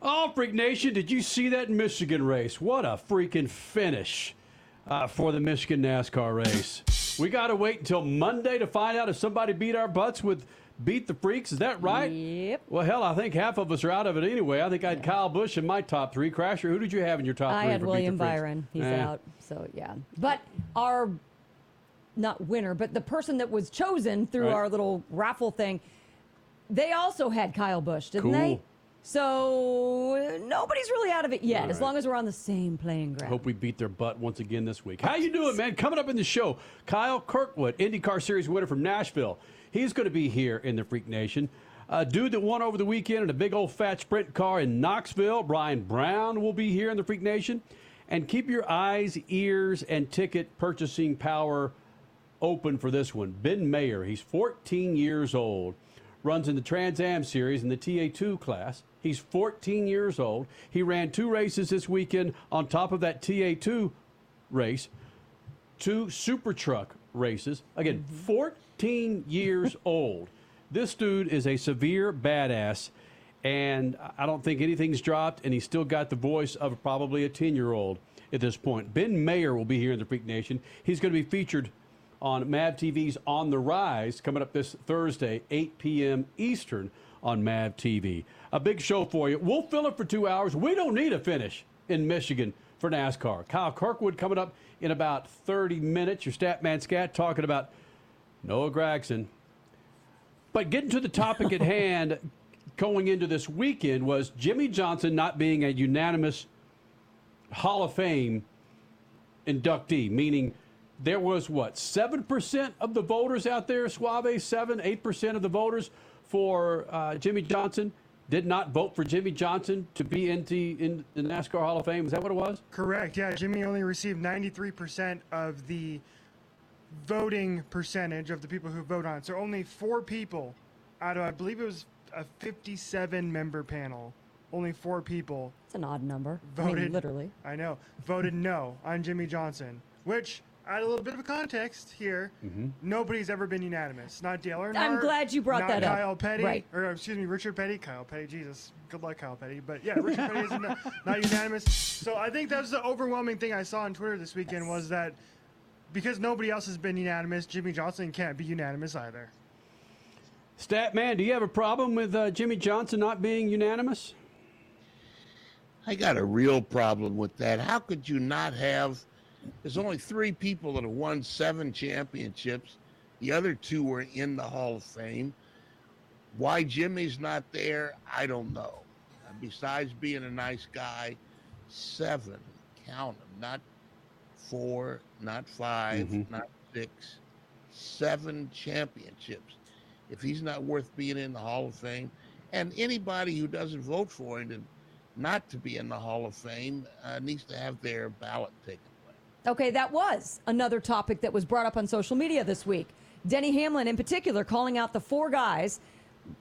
Oh, Freak Nation, did you see that Michigan race? What a freaking finish for the Michigan NASCAR race. We got to wait until Monday to find out if somebody beat our butts with Beat the Freaks. Is that right? Yep. Well, hell, I think half of us are out of it anyway. I think I had Kyle Busch in my top three. Crasher, who did you have in your top three? I had William Byron. He's out. So, yeah. But our, not winner, but the person that was chosen through our little raffle thing, they also had Kyle Busch, didn't they? So nobody's really out of it yet, as long as we're on the same playing ground. I hope we beat their butt once again this week. How you doing, man? Coming up in the show, Kyle Kirkwood, IndyCar Series winner from Nashville. He's going to be here in the Freak Nation. A dude that won over the weekend in a big old fat sprint car in Knoxville, Brian Brown, will be here in the Freak Nation. And keep your eyes, ears, and ticket purchasing power open for this one. Ben Mayer, he's 14 years old, runs in the Trans Am Series in the TA2 class. He's 14 years old. He ran two races this weekend on top of that TA2 race, two super truck races. Again, 14 years old. This dude is a severe badass, and I don't think anything's dropped, and he's still got the voice of probably a 10-year-old at this point. Ben Mayer will be here in the Freak Nation. He's going to be featured on MAVTV's On the Rise coming up this Thursday, 8 p.m. Eastern on MAVTV. A big show for you. We'll fill it for 2 hours. We don't need a finish in Michigan for NASCAR. Kyle Kirkwood coming up in about 30 minutes. Your stat man Scat talking about Noah Gragson. But getting to the topic at hand going into this weekend was Jimmie Johnson not being a unanimous Hall of Fame inductee, meaning there was, 7% of the voters out there, Suave, 8% of the voters for Jimmie Johnson did not vote for Jimmie Johnson to be in the NASCAR Hall of Fame. Is that what it was? Correct, yeah. Jimmie only received 93% of the voting percentage of the people who vote on it. So only four people out of, I believe it was a 57-member panel. Only four people. It's an odd number. Voted, I mean, literally. I know. Voted no on Jimmie Johnson, which... Add a little bit of a context here. Nobody's ever been unanimous. Not Dale Earnhardt. I'm glad you brought that up. Not Kyle Petty. Right. Or, excuse me, Richard Petty. Kyle Petty. Jesus. Good luck, Kyle Petty. But, yeah, Richard Petty is not unanimous. So I think that was the overwhelming thing I saw on Twitter this weekend was that because nobody else has been unanimous, Jimmie Johnson can't be unanimous either. Statman, do you have a problem with Jimmie Johnson not being unanimous? I got a real problem with that. How could you not have... There's only three people that have won seven championships. The other two were in the Hall of Fame. Why Jimmie's not there, I don't know. Besides being a nice guy, seven, count them, not four, not five, not six, seven championships. If he's not worth being in the Hall of Fame, and anybody who doesn't vote for him to not to be in the Hall of Fame needs to have their ballot taken. Okay, that was another topic that was brought up on social media this week. Denny Hamlin in particular calling out the four guys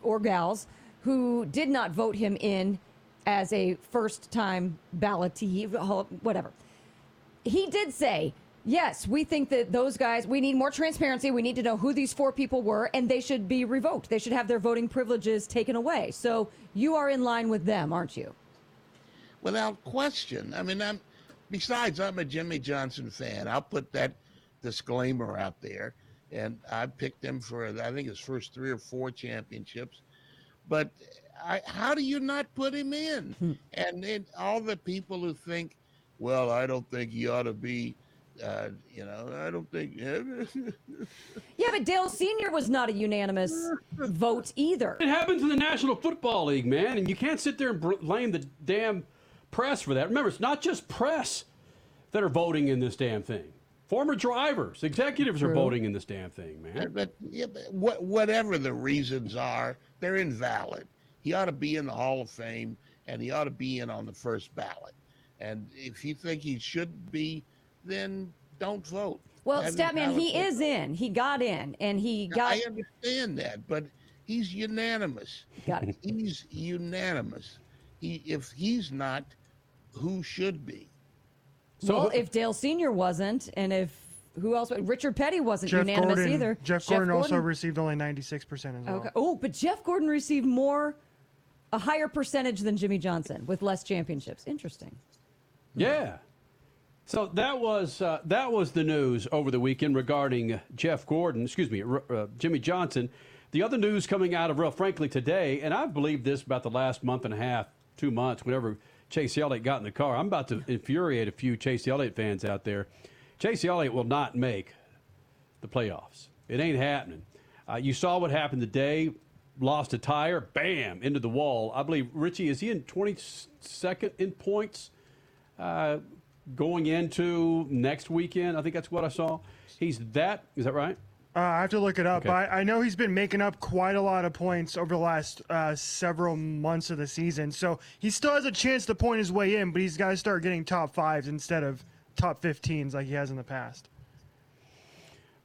or gals who did not vote him in as a first-time ballotee, whatever. He did say, yes, we think that those guys, we need more transparency. We need to know who these four people were, and they should be revoked. They should have their voting privileges taken away. So you are in line with them, aren't you? Without question. I mean, Besides, I'm a Jimmie Johnson fan. I'll put that disclaimer out there. And I picked him for, I think, his first three or four championships. But how do you not put him in? And then all the people who think, well, I don't think he ought to be, I don't think. Yeah, but Dale Sr. was not a unanimous vote either. It happens in the National Football League, man. And you can't sit there and blame the damn press for that. Remember, it's not just press that are voting in this damn thing. Former drivers, executives are voting in this damn thing, man. But whatever the reasons are, they're invalid. He ought to be in the Hall of Fame, and he ought to be in on the first ballot. And if you think he should be, then don't vote. Well, Statman, he is in. He got in, and he got. I understand that, but he's unanimous. Got it. He's unanimous. If he's not, who should be? So well, if Dale Sr. wasn't, and if who else? Richard Petty wasn't unanimous either. Jeff Gordon also received only 96% as well. Okay. Oh, but Jeff Gordon received a higher percentage than Jimmie Johnson with less championships. Interesting. Yeah. So that was the news over the weekend regarding Jimmie Johnson. The other news coming out of, real frankly, today, and I've believed this about the last month and a half, 2 months, whenever Chase Elliott got in the car. I'm about to infuriate a few Chase Elliott fans out there. Chase Elliott will not make the playoffs. It ain't happening. You saw what happened today. Lost a tire, bam, into the wall. I believe, Richie, is he in 22nd in points going into next weekend? I think that's what I saw. Is that right? I have to look it up. Okay. I know he's been making up quite a lot of points over the last several months of the season. So he still has a chance to point his way in, but he's got to start getting top fives instead of top 15s like he has in the past.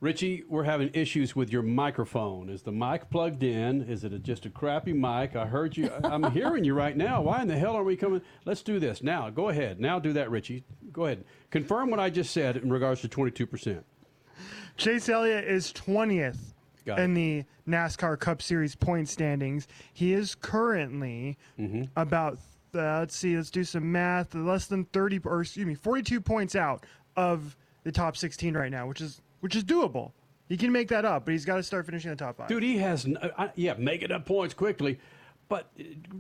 Richie, we're having issues with your microphone. Is the mic plugged in? Is it just a crappy mic? I heard you. I'm hearing you right now. Why in the hell are we coming? Let's do this. Now, go ahead. Now do that, Richie. Go ahead. Confirm what I just said in regards to 22%. Chase Elliott is 20th in the NASCAR Cup Series point standings. He is currently about, let's do some math, less than 42 points out of the top 16 right now, which is doable. He can make that up, but he's got to start finishing the top five. Dude, he has, making up points quickly. But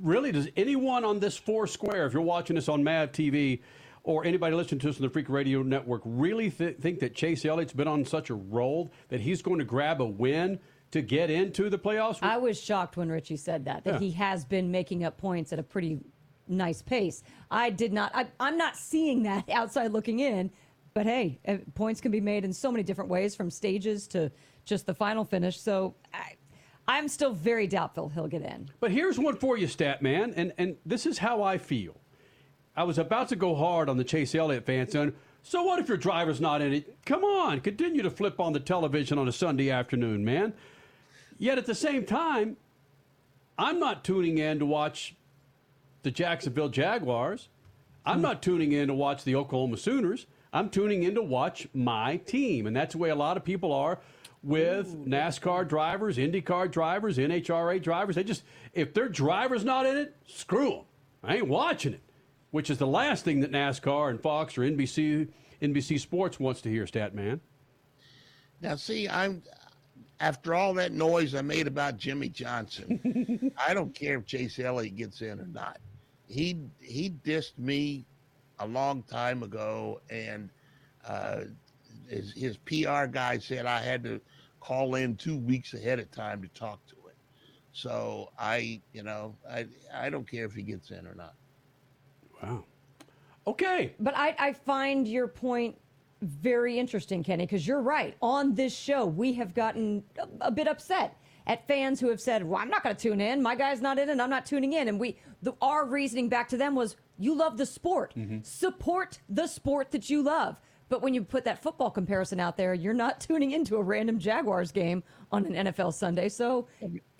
really, does anyone on this Foursquare, if you're watching this on MAVTV, or anybody listening to us on the Freak Radio Network, really think that Chase Elliott's been on such a roll that he's going to grab a win to get into the playoffs? I was shocked when Richie said that he has been making up points at a pretty nice pace. I'm not seeing that outside looking in, but hey, points can be made in so many different ways, from stages to just the final finish. So I'm still very doubtful he'll get in. But here's one for you, Statman, and this is how I feel. I was about to go hard on the Chase Elliott fans, and so what if your driver's not in it? Come on, continue to flip on the television on a Sunday afternoon, man. Yet at the same time, I'm not tuning in to watch the Jacksonville Jaguars. I'm not tuning in to watch the Oklahoma Sooners. I'm tuning in to watch my team, and that's the way a lot of people are with NASCAR drivers, IndyCar drivers, NHRA drivers. They just, if their driver's not in it, screw them. I ain't watching it. Which is the last thing that NASCAR and Fox or NBC Sports wants to hear, Statman. Now, see, after all that noise I made about Jimmie Johnson, I don't care if Chase Elliott gets in or not. He dissed me a long time ago, and his PR guy said I had to call in 2 weeks ahead of time to talk to him. So I don't care if he gets in or not. Wow. Okay. But I find your point very interesting, Kenny, because you're right. On this show, we have gotten a bit upset at fans who have said, well, I'm not going to tune in. My guy's not in, and I'm not tuning in. And our reasoning back to them was, you love the sport. Mm-hmm. Support the sport that you love. But when you put that football comparison out there, you're not tuning into a random Jaguars game on an NFL Sunday. So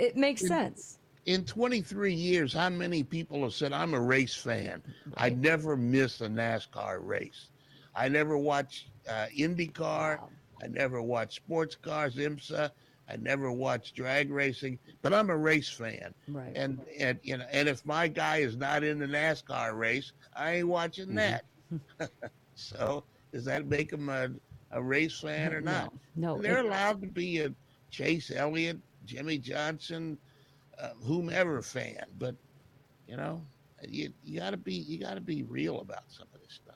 it makes sense. In 23 years, how many people have said, I'm a race fan? I never miss a NASCAR race. I never watch IndyCar. Wow. I never watch sports cars, IMSA. I never watch drag racing, but I'm a race fan. Right. And if my guy is not in the NASCAR race, I ain't watching that. So does that make him a race fan or not? No. They're allowed to be a Chase Elliott, Jimmie Johnson, whomever fan, but you gotta be real about some of this stuff.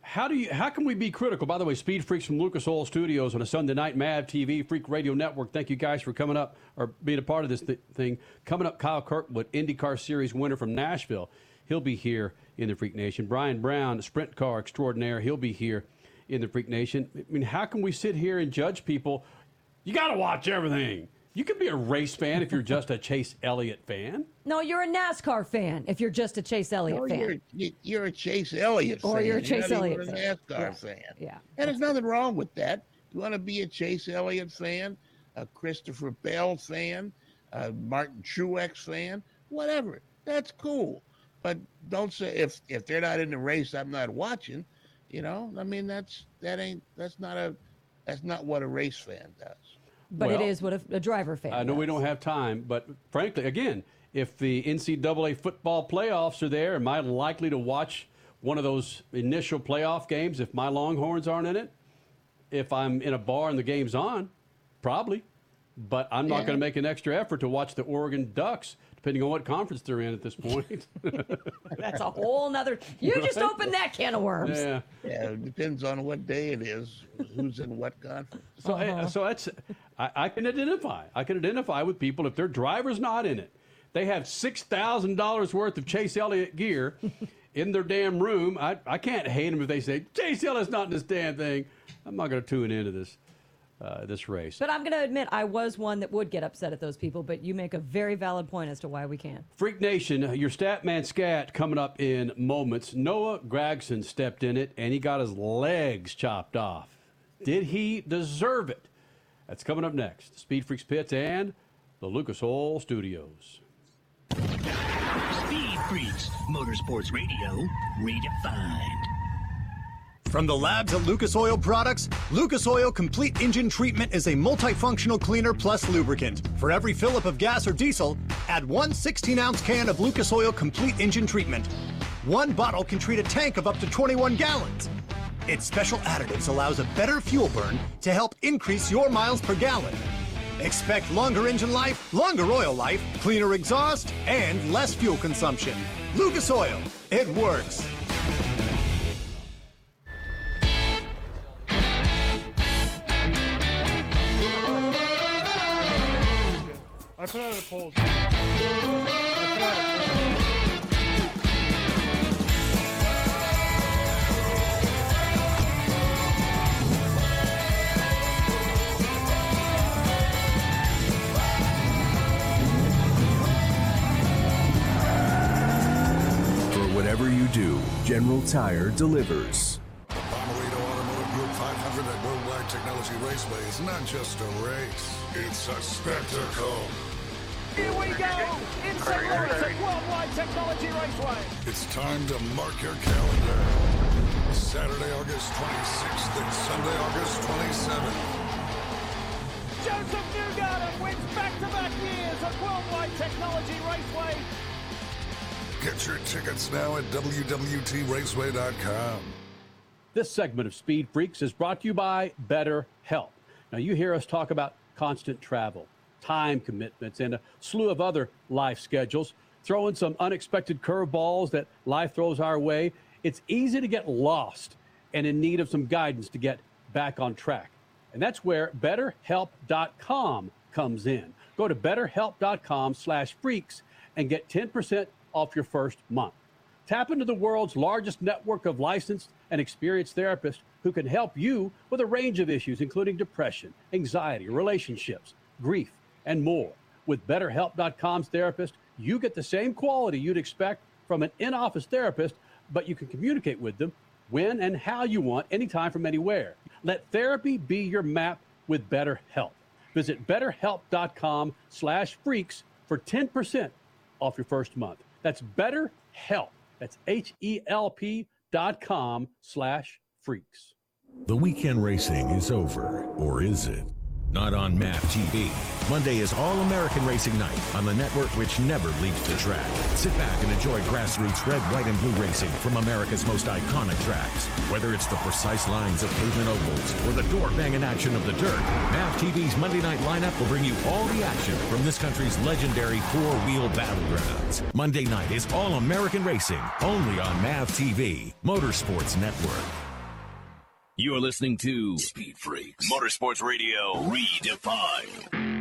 How can we be critical? By the way, Speed Freaks from Lucas Oil Studios on a Sunday night, MAVTV, Freak Radio Network. Thank you guys for coming up or being a part of this thing. Coming up, Kyle Kirkwood, IndyCar Series winner from Nashville. He'll be here in the Freak Nation. Brian Brown, sprint car extraordinaire. He'll be here in the Freak Nation. I mean, how can we sit here and judge people? You gotta watch everything. You could be a race fan if you're just a Chase Elliott fan. No, you're a NASCAR fan if you're just a Chase Elliott fan. You're a Chase Elliott fan. Or you're a Chase Elliott fan. You're a NASCAR fan. Yeah. And there's nothing wrong with that. You want to be a Chase Elliott fan, a Christopher Bell fan, a Martin Truex fan, whatever. That's cool. But don't say if they're not in the race, I'm not watching. You know, I mean, that's not what a race fan does. But it is what a driver fan. I know we don't have time, but frankly, again, if the NCAA football playoffs are there, am I likely to watch one of those initial playoff games if my Longhorns aren't in it? If I'm in a bar and the game's on, probably. But I'm not going to make an extra effort to watch the Oregon Ducks, depending on what conference they're in at this point. That's a whole nother. You just opened that can of worms. Yeah. Yeah, it depends on what day it is, who's in what conference. So, so that's. I can identify with people if their driver's not in it. They have $6,000 worth of Chase Elliott gear in their damn room. I can't hate them if they say, Chase Elliott's not in this damn thing. I'm not going to tune into this race. But I'm going to admit, I was one that would get upset at those people, but you make a very valid point as to why we can. Freak Nation, your stat man scat coming up in moments. Noah Gragson stepped in it, and he got his legs chopped off. Did he deserve it? That's coming up next. Speed Freaks Pits and the Lucas Oil Studios. Speed Freaks, Motorsports Radio, redefined. From the labs at Lucas Oil Products, Lucas Oil Complete Engine Treatment is a multifunctional cleaner plus lubricant. For every fill-up of gas or diesel, add one 16-ounce can of Lucas Oil Complete Engine Treatment. One bottle can treat a tank of up to 21 gallons. Its special additives allows a better fuel burn to help increase your miles per gallon. Expect longer engine life, longer oil life, cleaner exhaust, and less fuel consumption. Lucas Oil, it works. I put out a poll. For whatever you do, General Tire delivers. The Bomberito Automotive Group 500 at Worldwide Technology Raceway is not just a race, it's a spectacle. Here we go, in St. Louis at Worldwide Technology Raceway. It's time to mark your calendar. Saturday, August 26th and Sunday, August 27th. Josef Newgarden wins back-to-back years at Worldwide Technology Raceway. Get your tickets now at www.raceway.com. This segment of Speed Freaks is brought to you by BetterHelp. Now, you hear us talk about constant travel, time commitments, and a slew of other life schedules. Throw in some unexpected curveballs that life throws our way. It's easy to get lost and in need of some guidance to get back on track. And that's where BetterHelp.com comes in. Go to BetterHelp.com/freaks and get 10% off your first month. Tap into the world's largest network of licensed and experienced therapists who can help you with a range of issues, including depression, anxiety, relationships, grief, and more. With BetterHelp.com's therapist, you get the same quality you'd expect from an in-office therapist, but you can communicate with them when and how you want, anytime, from anywhere. Let therapy be your map with BetterHelp. Visit BetterHelp.com/freaks for 10% off your first month. That's BetterHelp. That's HELP.com/freaks. The weekend racing is over, or is it? Not on MAVTV. Monday is All-American Racing Night on the network which never leaves the track. Sit back and enjoy grassroots red, white, and blue racing from America's most iconic tracks. Whether it's the precise lines of pavement ovals or the door-banging action of the dirt, MAVTV's Monday night lineup will bring you all the action from this country's legendary four-wheel battlegrounds. Monday night is All-American Racing, only on MAVTV, Motorsports Network. You're listening to Speed Freaks, Motorsports Radio Redefined.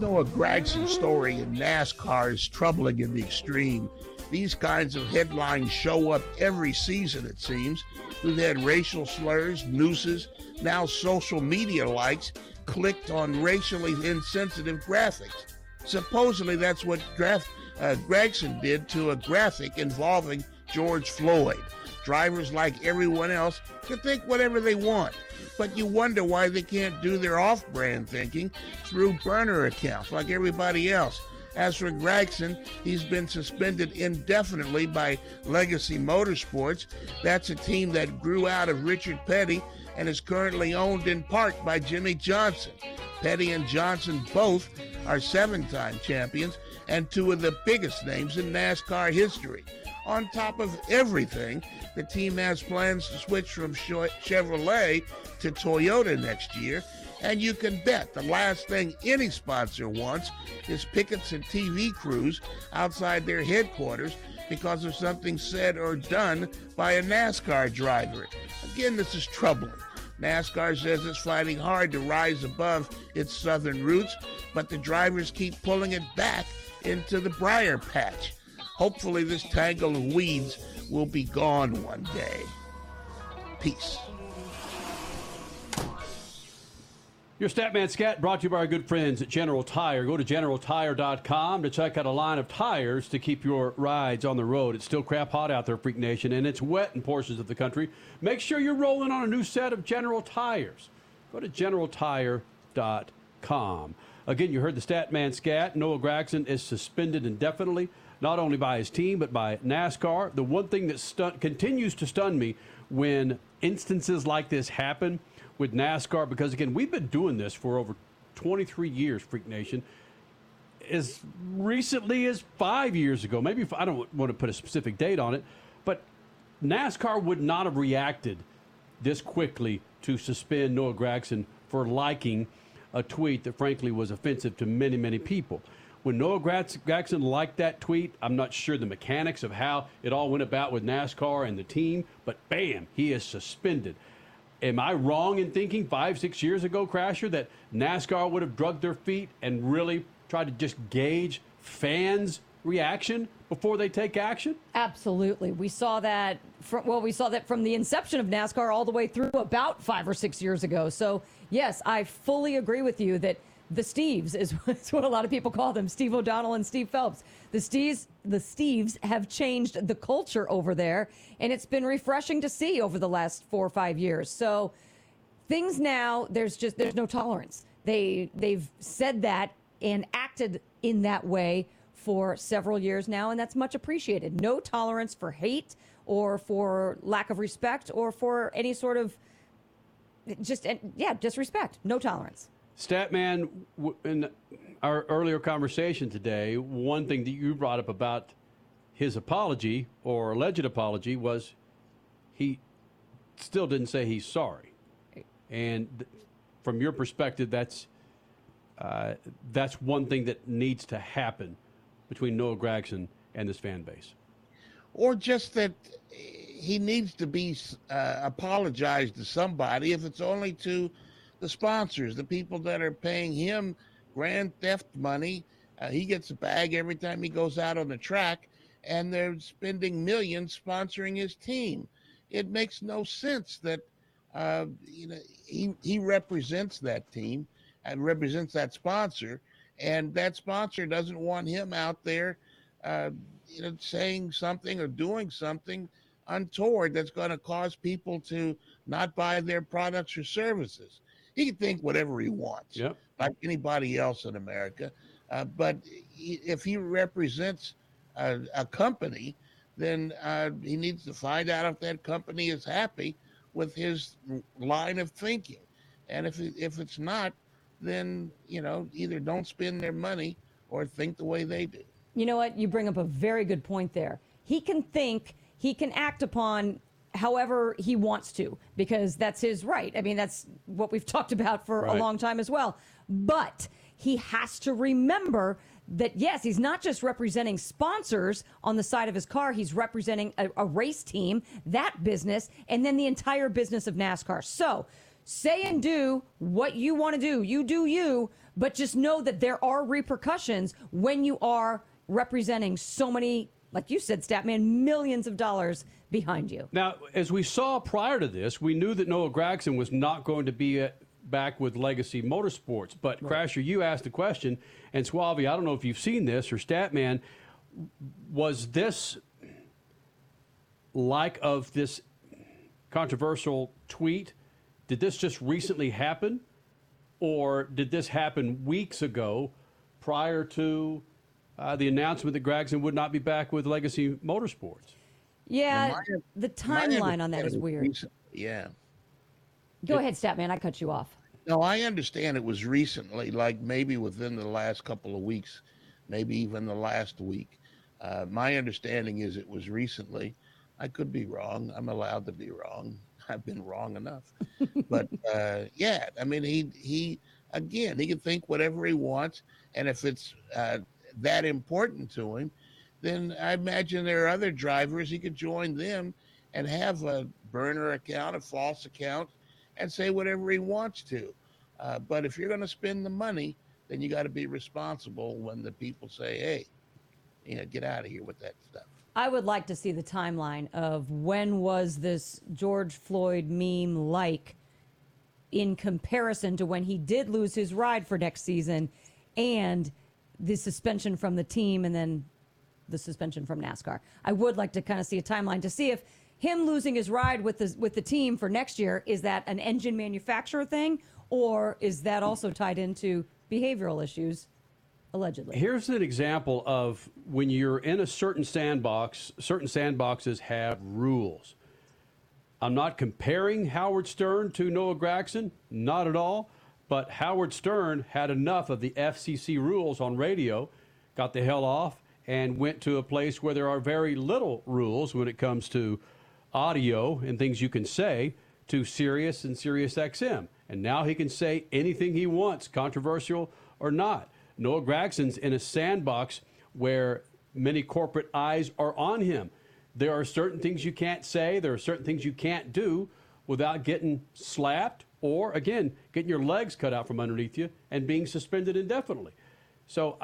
Noah Gragson's story in NASCAR is troubling in the extreme. These kinds of headlines show up every season, it seems. We've had racial slurs, nooses, now social media likes clicked on racially insensitive graphics. Supposedly that's what Gragson did to a graphic involving George Floyd. Drivers, like everyone else, can think whatever they want, but you wonder why they can't do their off-brand thinking through burner accounts like everybody else. As for Gragson, he's been suspended indefinitely by Legacy Motorsports. That's a team that grew out of Richard Petty and is currently owned in part by Jimmie Johnson. Petty and Johnson both are seven-time champions and two of the biggest names in NASCAR history. On top of everything, the team has plans to switch from Chevrolet to Toyota next year, and you can bet the last thing any sponsor wants is pickets and TV crews outside their headquarters because of something said or done by a NASCAR driver. Again, this is troubling. NASCAR says it's fighting hard to rise above its southern roots, but the drivers keep pulling it back into the briar patch. Hopefully this tangle of weeds will be gone one day. Peace. Your Statman Scat brought to you by our good friends at General Tire. Go to GeneralTire.com to check out a line of tires to keep your rides on the road. It's still crap hot out there, Freak Nation, and it's wet in portions of the country. Make sure you're rolling on a new set of General Tires. Go to GeneralTire.com. Again, you heard the Statman Scat. Noah Gragson is suspended indefinitely, not only by his team, but by NASCAR. The one thing that continues to stun me when instances like this happen with NASCAR, because again, we've been doing this for over 23 years, Freak Nation, as recently as 5 years ago. Maybe I don't want to put a specific date on it, but NASCAR would not have reacted this quickly to suspend Noah Gragson for liking a tweet that frankly was offensive to many, many people. When Noah Gragson liked that tweet, I'm not sure the mechanics of how it all went about with NASCAR and the team, but bam, he is suspended. Am I wrong in thinking 5-6 years ago, Crasher, that NASCAR would have drugged their feet and really tried to just gauge fans' reaction before they take action? Absolutely. We saw that from the inception of NASCAR all the way through about 5 or 6 years ago. So, yes, I fully agree with you that the Steves is what a lot of people call them, Steve O'Donnell and Steve Phelps. The Steves have changed the culture over there, and it's been refreshing to see over the last 4 or 5 years. So things now, there's no tolerance. They've said that and acted in that way for several years now, and that's much appreciated. No tolerance for hate or for lack of respect or for any sort of disrespect. No tolerance. Statman, in our earlier conversation today, one thing that you brought up about his apology or alleged apology was he still didn't say he's sorry. And from your perspective, that's one thing that needs to happen between Noah Gragson and this fan base. Or just that he needs to be apologized to somebody, if it's only to the sponsors, the people that are paying him grand theft money. He gets a bag every time he goes out on the track, and they're spending millions sponsoring his team. It makes no sense that he represents that team and represents that sponsor, and that sponsor doesn't want him out there saying something or doing something untoward that's going to cause people to not buy their products or services. He can think whatever he wants, yep, like anybody else in America. But if he represents a company, then he needs to find out if that company is happy with his line of thinking. And if it's not, then, either don't spend their money or think the way they do. You know what? You bring up a very good point there. He can think, he can act upon however he wants to, because that's his right. I mean, that's what we've talked about for a long time as well. But he has to remember that, yes, he's not just representing sponsors on the side of his car. He's representing a race team, that business, and then the entire business of NASCAR. So say and do what you want to do. You do you, But just know that there are repercussions when you are representing so many, like you said, Statman, millions of dollars behind you. Now, as we saw prior to this, we knew that Noah Gragson was not going to be back with Legacy Motorsports. But, right. Crasher, you asked the question, and Suave, I don't know if you've seen this, or Statman, was this lack of this controversial tweet, did this just recently happen? Or did this happen weeks ago prior to the announcement that Gragson would not be back with Legacy Motorsports? Yeah, the timeline on that is weird. Yeah. Go ahead, Statman. I cut you off. No, I understand it was recently, like maybe within the last couple of weeks, maybe even the last week. My understanding is it was recently. I could be wrong. I'm allowed to be wrong. I've been wrong enough. But, yeah, I mean, he can think whatever he wants. And if it's that important to him, then I imagine there are other drivers. He could join them and have a burner account, a false account, and say whatever he wants to. But if you're going to spend the money, then you got to be responsible when the people say, hey, you know, get out of here with that stuff. I would like to see the timeline of when was this George Floyd meme like in comparison to when he did lose his ride for next season and the suspension from the team and then the suspension from NASCAR. I would like to kind of see a timeline to see if him losing his ride with the team for next year, is that an engine manufacturer thing, or is that also tied into behavioral issues? Allegedly. Here's an example of when you're in a certain sandbox, certain sandboxes have rules. I'm not comparing Howard Stern to Noah Gragson, not at all, but Howard Stern had enough of the FCC rules on radio, got the hell off, and went to a place where there are very little rules when it comes to audio and things you can say to Sirius and Sirius XM. And now he can say anything he wants, controversial or not. Noah Gragson's in a sandbox where many corporate eyes are on him. There are certain things you can't say. There are certain things you can't do without getting slapped or, again, getting your legs cut out from underneath you and being suspended indefinitely. So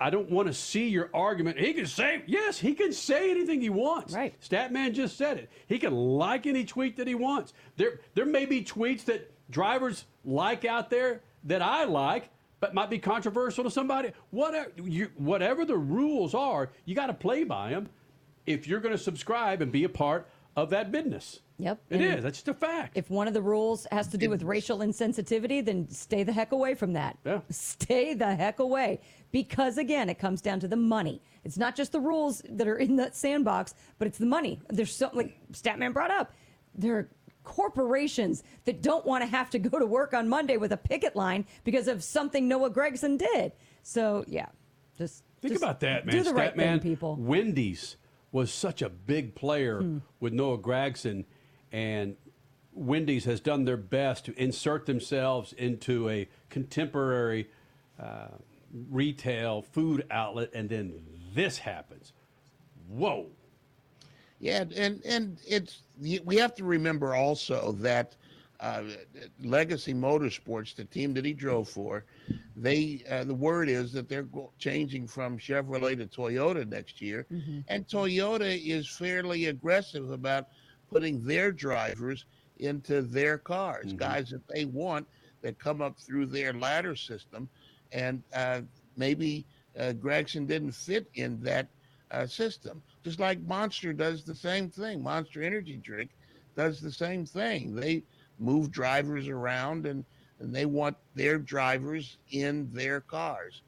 I don't want to see your argument. He can say, yes, he can say anything he wants. Right. Statman just said it. He can like any tweet that he wants. There may be tweets that drivers like out there that I like, but might be controversial to somebody. Whatever the rules are, you got to play by them if you're going to subscribe and be a part of that business. Yep. It is. That's just a fact. If one of the rules has to do with racial insensitivity, then stay the heck away from that. Yeah. Stay the heck away. Because, again, it comes down to the money. It's not just the rules that are in that sandbox, but it's the money. There's something like Statman brought up. There are corporations that don't want to have to go to work on Monday with a picket line because of something Noah Gragson did. So, yeah, just think about that, man. Do the right thing, people. Wendy's was such a big player with Noah Gragson, and Wendy's has done their best to insert themselves into a contemporary retail food outlet, and then this happens. Whoa. Yeah, and we have to remember also that Legacy Motorsports, the team that he drove for, the word is that they're changing from Chevrolet to Toyota next year, and Toyota is fairly aggressive about putting their drivers into their cars, guys that they want that come up through their ladder system, and maybe Gragson didn't fit in that system. Just like Monster does the same thing. Monster Energy Drink does the same thing. They move drivers around, and they want their drivers in their cars.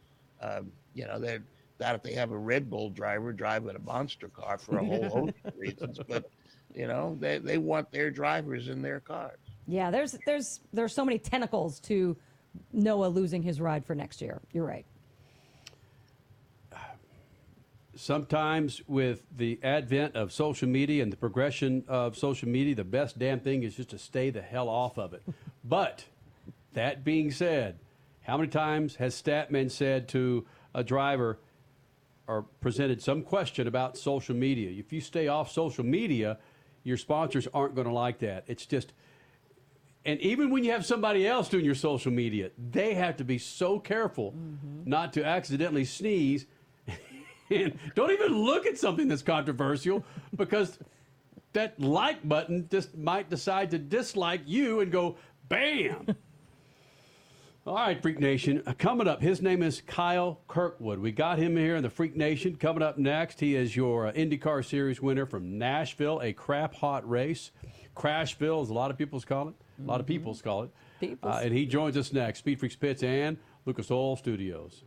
You know, they're not if they have a Red Bull driver driving a Monster car for a whole host of reasons, but, you know, they want their drivers in their cars. Yeah, there's so many tentacles to Noah losing his ride for next year. You're right. Sometimes with the advent of social media and the progression of social media, the best damn thing is just to stay the hell off of it. But that being said, how many times has Statman said to a driver or presented some question about social media? If you stay off social media, your sponsors aren't going to like that. It's just And even when you have somebody else doing your social media, they have to be so careful not to accidentally sneeze. And don't even look at something that's controversial, because that like button just might decide to dislike you and go, bam. All right, Freak Nation, coming up, his name is Kyle Kirkwood. We got him here in the Freak Nation. Coming up next, he is your IndyCar Series winner from Nashville, a crap-hot race. Crashville, as a lot of people call it. A lot of people call it. And he joins us next. Speed Freaks Pits and Lucas Oil Studios.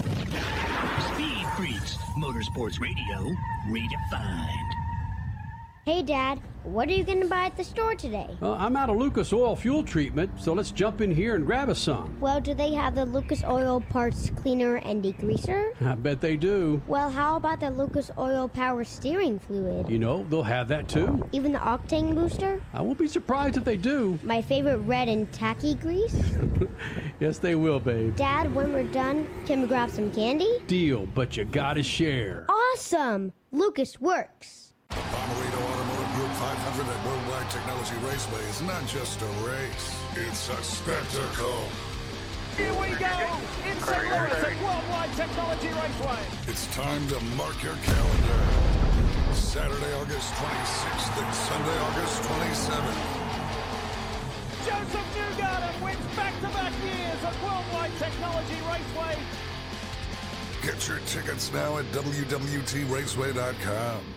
Speed Freaks, Motorsports Radio, redefined. Hey, Dad, what are you going to buy at the store today? I'm out of Lucas Oil fuel treatment, so let's jump in here and grab us some. Well, do they have the Lucas Oil parts cleaner and degreaser? I bet they do. Well, how about the Lucas Oil power steering fluid? You know, they'll have that too. Even the octane booster? I won't be surprised if they do. My favorite red and tacky grease? Yes, they will, babe. Dad, when we're done, can we grab some candy? Deal, but you gotta share. Awesome! Lucas works. Bomarito Automotive Group 500 at Worldwide Technology Raceway is not just a race, it's a spectacle. Here we go! In St. Louis at Worldwide Technology Raceway. It's time to mark your calendar. Saturday, August 26th and Sunday, August 27th. Josef Newgarden wins back-to-back years at Worldwide Technology Raceway. Get your tickets now at www.raceway.com.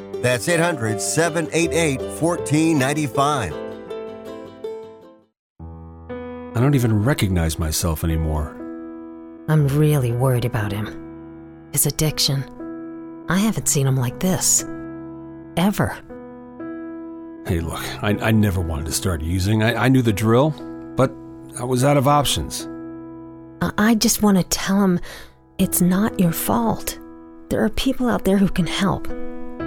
That's 800-788-1495. I don't even recognize myself anymore. I'm really worried about him. His addiction. I haven't seen him like this. Ever. Hey, look, I never wanted to start using. I knew the drill, but I was out of options. I just want to tell him it's not your fault. There are people out there who can help.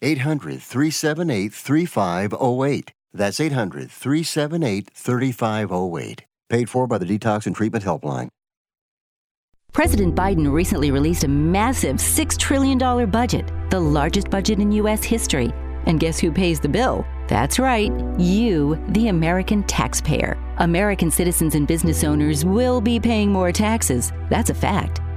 800-378-3508. That's 800-378-3508. Paid for by the Detox and Treatment Helpline. President Biden recently released a massive $6 trillion budget, the largest budget in U.S. history. And guess who pays the bill? That's right, you, the American taxpayer. American citizens and business owners will be paying more taxes. That's a fact.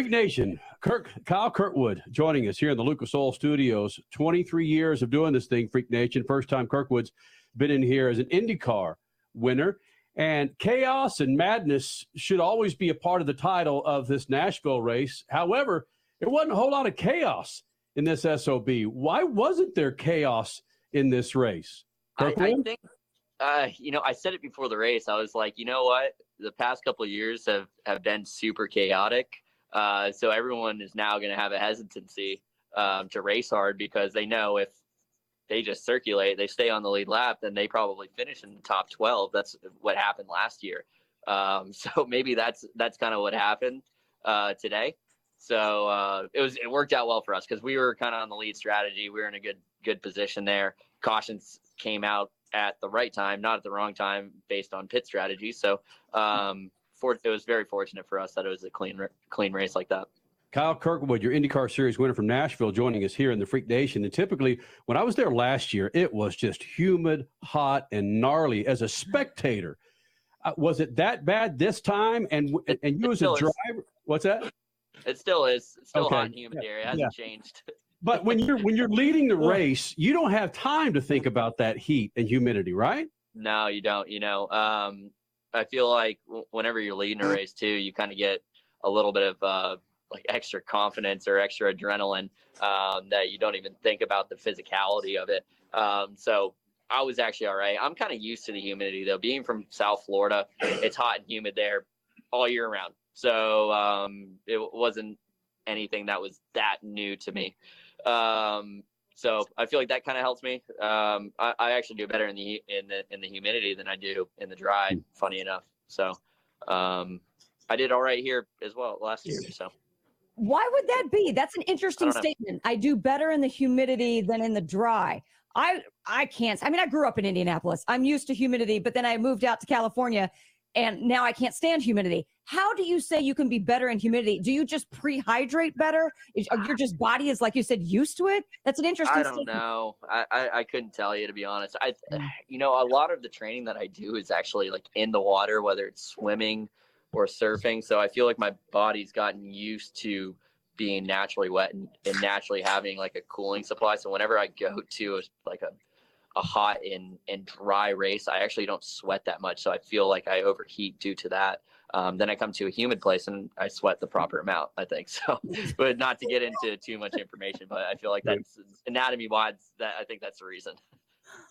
Freak Nation, Kyle Kirkwood joining us here in the Lucas Oil Studios. 23 years of doing this thing, Freak Nation. First time Kirkwood's been in here as an IndyCar winner. And chaos and madness should always be a part of the title of this Nashville race. However, there wasn't a whole lot of chaos in this SOB. Why wasn't there chaos in this race? I think, I said it before the race. I was like, you know what? The past couple of years have been super chaotic. So everyone is now going to have a hesitancy to race hard because they know if they just circulate, they stay on the lead lap, then they probably finish in the top 12. That's what happened last year. So maybe that's kind of what happened today. So it worked out well for us because we were kind of on the lead strategy. We were in a good position there. Cautions came out at the right time, not at the wrong time, based on pit strategy. So it was very fortunate for us that it was a clean race like that. Kyle Kirkwood, your IndyCar Series winner from Nashville, joining us here in the Freak Nation. And typically, when I was there last year, it was just humid, hot, and gnarly as a spectator. Was it that bad this time? And you as a driver, what's that? It still is. It's still hot and humid here. It hasn't changed. But when you're leading the race, you don't have time to think about that heat and humidity, right? No, you don't. I feel like whenever you're leading a race too, you kind of get a little bit of extra confidence or extra adrenaline that you don't even think about the physicality of it. So I was actually all right. I'm kind of used to the humidity though. Being from South Florida, it's hot and humid there all year round. So it wasn't anything that was that new to me. So I feel like that kind of helps me. I actually do better in the humidity than I do in the dry, funny enough. So I did all right here as well last year. So why would that be? That's an interesting statement. I do better in the humidity than in the dry. I can't. I mean, I grew up in Indianapolis. I'm used to humidity, but then I moved out to California, and now I can't stand humidity. How do you say you can be better in humidity? Do you just prehydrate better? Your just body is, like you said, used to it? That's an interesting statement. I don't know. I couldn't tell you, to be honest. A lot of the training that I do is actually like in the water, whether it's swimming or surfing. So I feel like my body's gotten used to being naturally wet and naturally having like a cooling supply. So whenever I go to like a hot and dry race, I actually don't sweat that much. So I feel like I overheat due to that. Then I come to a humid place and I sweat the proper amount, I think. So, but not to get into too much information, but I feel like that's anatomy-wise, I think that's the reason.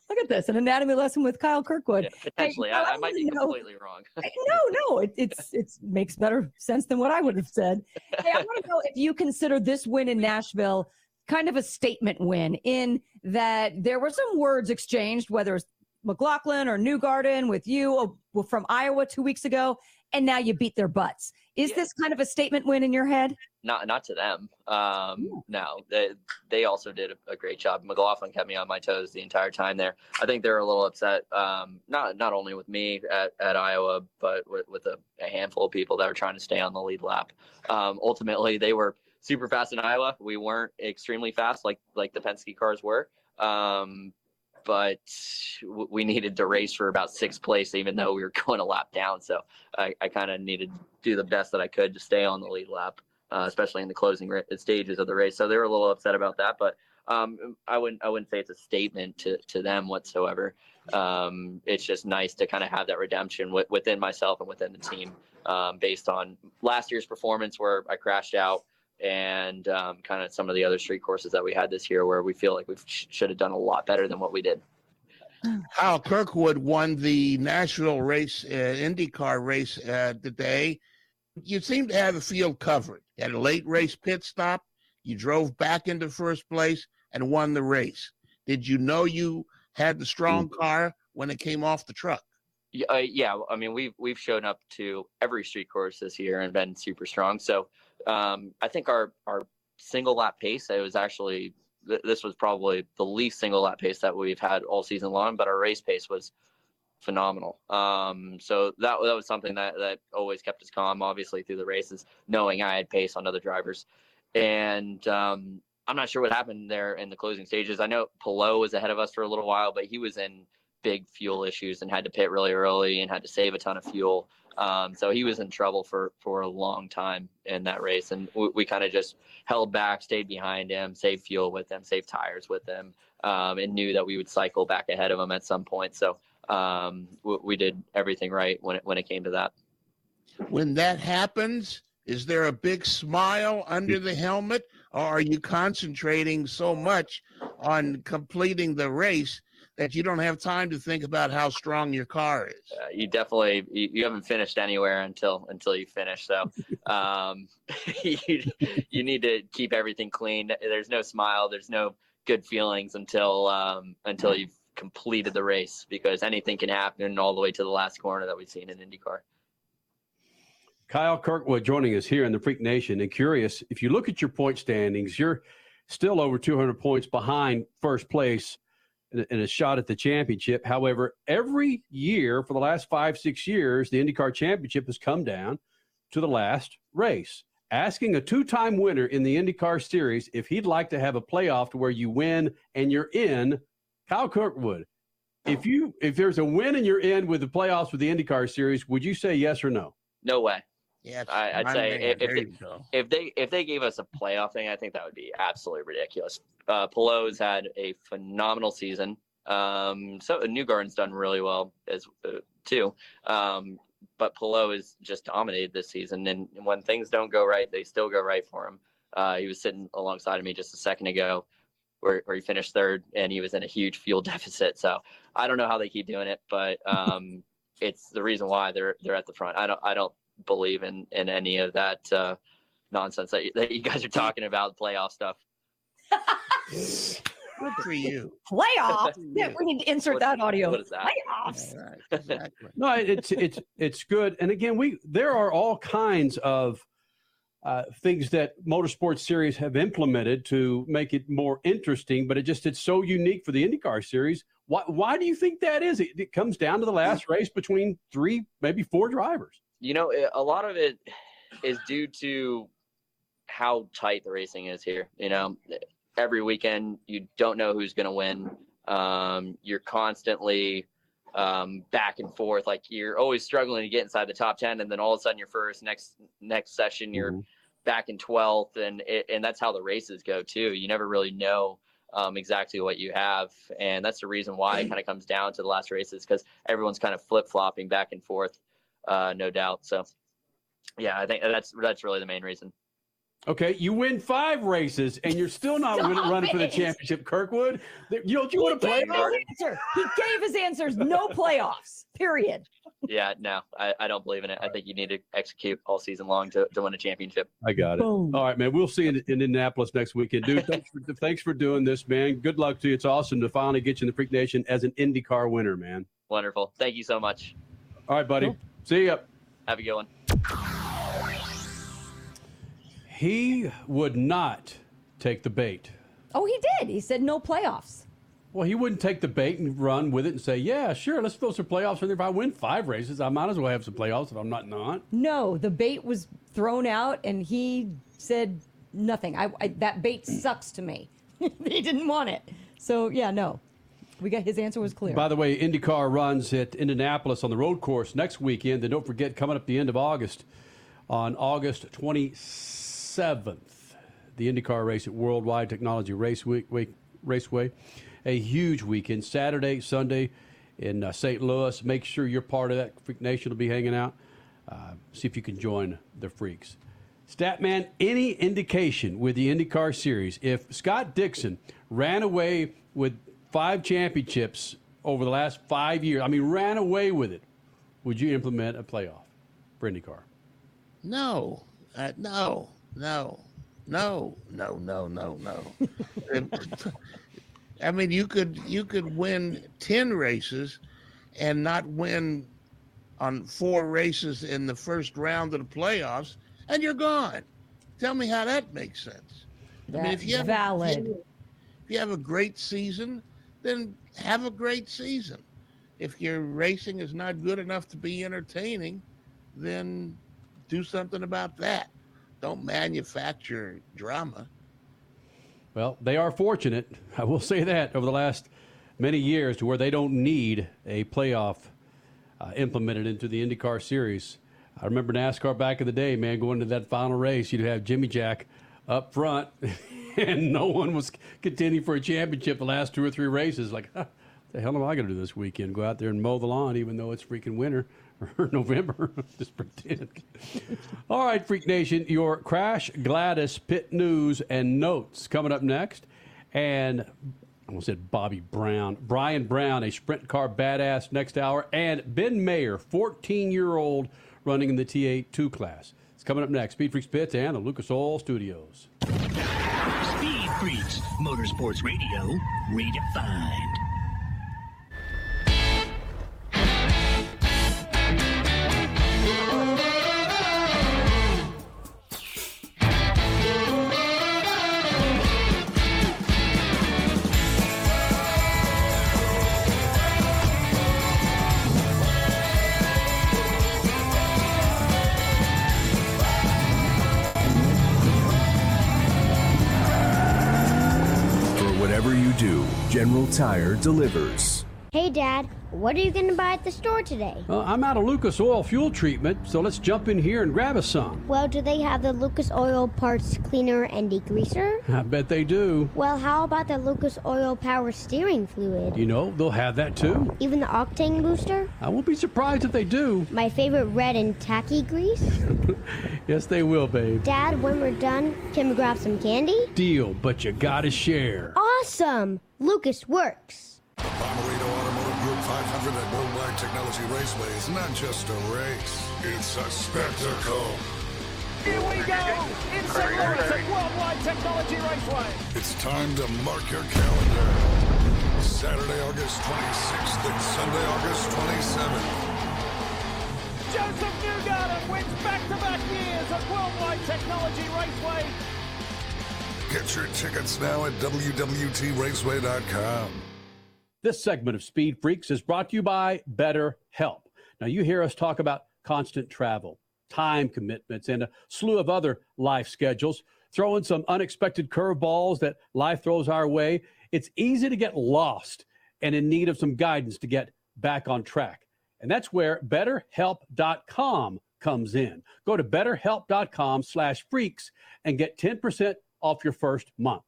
Look at this, an anatomy lesson with Kyle Kirkwood. Yeah, potentially. I might be completely wrong. No, it makes better sense than what I would have said. Hey, I want to know if you consider this win in Nashville kind of a statement win, in that there were some words exchanged, whether it's McLaughlin or Newgarden with you from Iowa 2 weeks ago, and now you beat their butts. Is this kind of a statement win in your head? Not to them. No, they also did a great job. McLaughlin kept me on my toes the entire time there. I think they're a little upset, not only with me at Iowa, but with a handful of people that were trying to stay on the lead lap. Ultimately, they were super fast in Iowa. We weren't extremely fast like the Penske cars were. But we needed to race for about sixth place, even though we were going a lap down. So I kind of needed to do the best that I could to stay on the lead lap, especially in the closing stages of the race. So they were a little upset about that, but I wouldn't say it's a statement to them whatsoever. It's just nice to kind of have that redemption within myself and within the team, based on last year's performance where I crashed out, and kind of some of the other street courses that we had this year where we feel like we should have done a lot better than what we did. Kyle Kirkwood won the Nashville race, IndyCar race today. You seem to have the field covered. You had a late race pit stop. You drove back into first place and won the race. Did you know you had the strong car when it came off the truck? Yeah, I mean, we've shown up to every street course this year and been super strong. So I think our single lap pace, it was actually, this was probably the least single lap pace that we've had all season long, but our race pace was phenomenal. So that was something that always kept us calm, obviously, through the races, knowing I had pace on other drivers. And I'm not sure what happened there in the closing stages. I know Pelot was ahead of us for a little while, but he was in big fuel issues and had to pit really early and had to save a ton of fuel. So he was in trouble for a long time in that race. And we kind of just held back, stayed behind him, saved fuel with him, saved tires with him, and knew that we would cycle back ahead of him at some point. So we did everything right when it came to that. When that happens, is there a big smile under the helmet, or are you concentrating so much on completing the race that you don't have time to think about how strong your car is? You haven't finished anywhere until you finish. So you need to keep everything clean. There's no smile. There's no good feelings until you've completed the race, because anything can happen all the way to the last corner that we've seen in IndyCar. Kyle Kirkwood joining us here in the Freak Nation. And curious, if you look at your point standings, you're still over 200 points behind first place in a shot at the championship. However, every year for the last 5-6 years, the IndyCar championship has come down to the last race. Asking a two-time winner in the IndyCar series if he'd like to have a playoff to where you win and you're in, Kyle Kirkwood, if there's a win and you're in with the playoffs with the IndyCar series, would you say yes or no? No way. Yeah, I'd say if they gave us a playoff thing, I think that would be absolutely ridiculous. Pelot's had a phenomenal season. So Newgarden's done really well as too. But Pelot has just dominated this season. And when things don't go right, they still go right for him. He was sitting alongside of me just a second ago, where he finished third, and he was in a huge fuel deficit. So I don't know how they keep doing it, but it's the reason why they're at the front. I don't believe in any of that nonsense that you guys are talking about, playoff stuff. Good for you. Playoffs? Yeah, we need to insert that audio. What is that? Playoffs. All right, exactly. No, it's good. And again, there are all kinds of things that motorsports series have implemented to make it more interesting, but it's so unique for the IndyCar series. Why do you think that is? It comes down to the last race between three, maybe four drivers. You know, a lot of it is due to how tight the racing is here. You know, every weekend you don't know who's going to win. You're constantly back and forth. Like, you're always struggling to get inside the top 10, and then all of a sudden you're first. Next session you're back in 12th, and that's how the races go too. You never really know exactly what you have, and that's the reason why it kind of comes down to the last races, because everyone's kind of flip-flopping back and forth. No doubt. So, yeah, I think that's really the main reason. Okay, you win 5 races, and you're still not running for the championship, Kirkwood. You want to play? He gave his answers. No playoffs, period. Yeah, no, I don't believe in it. I think you need to execute all season long to win a championship. I got it. Boom. All right, man, we'll see you in Indianapolis next weekend. Dude, thanks for doing this, man. Good luck to you. It's awesome to finally get you in the Freak Nation as an IndyCar winner, man. Wonderful. Thank you so much. All right, buddy. Cool. See ya. Have a good one. He would not take the bait. Oh, he did. He said no playoffs. Well, he wouldn't take the bait and run with it and say, yeah, sure, let's throw some playoffs. If I win 5 races, I might as well have some playoffs if I'm not. No, the bait was thrown out, and he said nothing. That bait sucks to me. He didn't want it. So, yeah, no. His answer was clear. By the way, IndyCar runs at Indianapolis on the road course next weekend. And don't forget, coming up the end of August, on August 27th, the IndyCar race at Worldwide Technology Raceway. A huge weekend, Saturday, Sunday in St. Louis. Make sure you're part of that. Freak Nation will be hanging out. See if you can join the Freaks. Statman, any indication with the IndyCar series, if Scott Dixon ran away with 5 championships over the last 5 years, ran away with it, would you implement a playoff for IndyCar? No. You could win 10 races and not win on 4 races in the first round of the playoffs, and you're gone. Tell me how that makes sense. That's valid. If you have a great season, then have a great season. If your racing is not good enough to be entertaining, then do something about that. Don't manufacture drama. Well, they are fortunate, I will say that, over the last many years to where they don't need a playoff implemented into the IndyCar Series. I remember NASCAR back in the day, man, going to that final race, you'd have Jimmy Jack up front, and no one was contending for a championship the last two or three races. Like, huh, the hell am I going to do this weekend? Go out there and mow the lawn, even though it's freaking winter or November. Just pretend. All right, Freak Nation, your Crash Gladys pit news and notes coming up next. And I almost said Bobby Brown. Brian Brown, a sprint car badass, next hour. And Ben Mayer, 14-year-old, running in the TA2 class. It's coming up next. Speed Freaks Pits and the Lucas Oil Studios. Speed Freaks, Motorsports Radio, redefined. General Tire delivers. Hey, Dad, what are you going to buy at the store today? I'm out of Lucas Oil fuel treatment, so let's jump in here and grab us some. Well, do they have the Lucas Oil parts cleaner and degreaser? I bet they do. Well, how about the Lucas Oil power steering fluid? You know, they'll have that too. Even the octane booster? I won't be surprised if they do. My favorite red and tacky grease? Yes, they will, babe. Dad, when we're done, can we grab some candy? Deal, but you gotta share. Awesome! Lucas works. Bomarito Automotive Group 500 at Worldwide Technology Raceway is not just a race, it's a spectacle. Here we go! It's a race at Worldwide Technology Raceway. It's time to mark your calendar. Saturday, August 26th and Sunday, August 27th. Josef Newgarden wins back-to-back years at Worldwide Technology Raceway. Get your tickets now at www.raceway.com. This segment of Speed Freaks is brought to you by BetterHelp. Now, you hear us talk about constant travel, time commitments, and a slew of other life schedules. Throw in some unexpected curveballs that life throws our way. It's easy to get lost and in need of some guidance to get back on track. And that's where BetterHelp.com comes in. Go to BetterHelp.com/freaks and get 10% off your first month.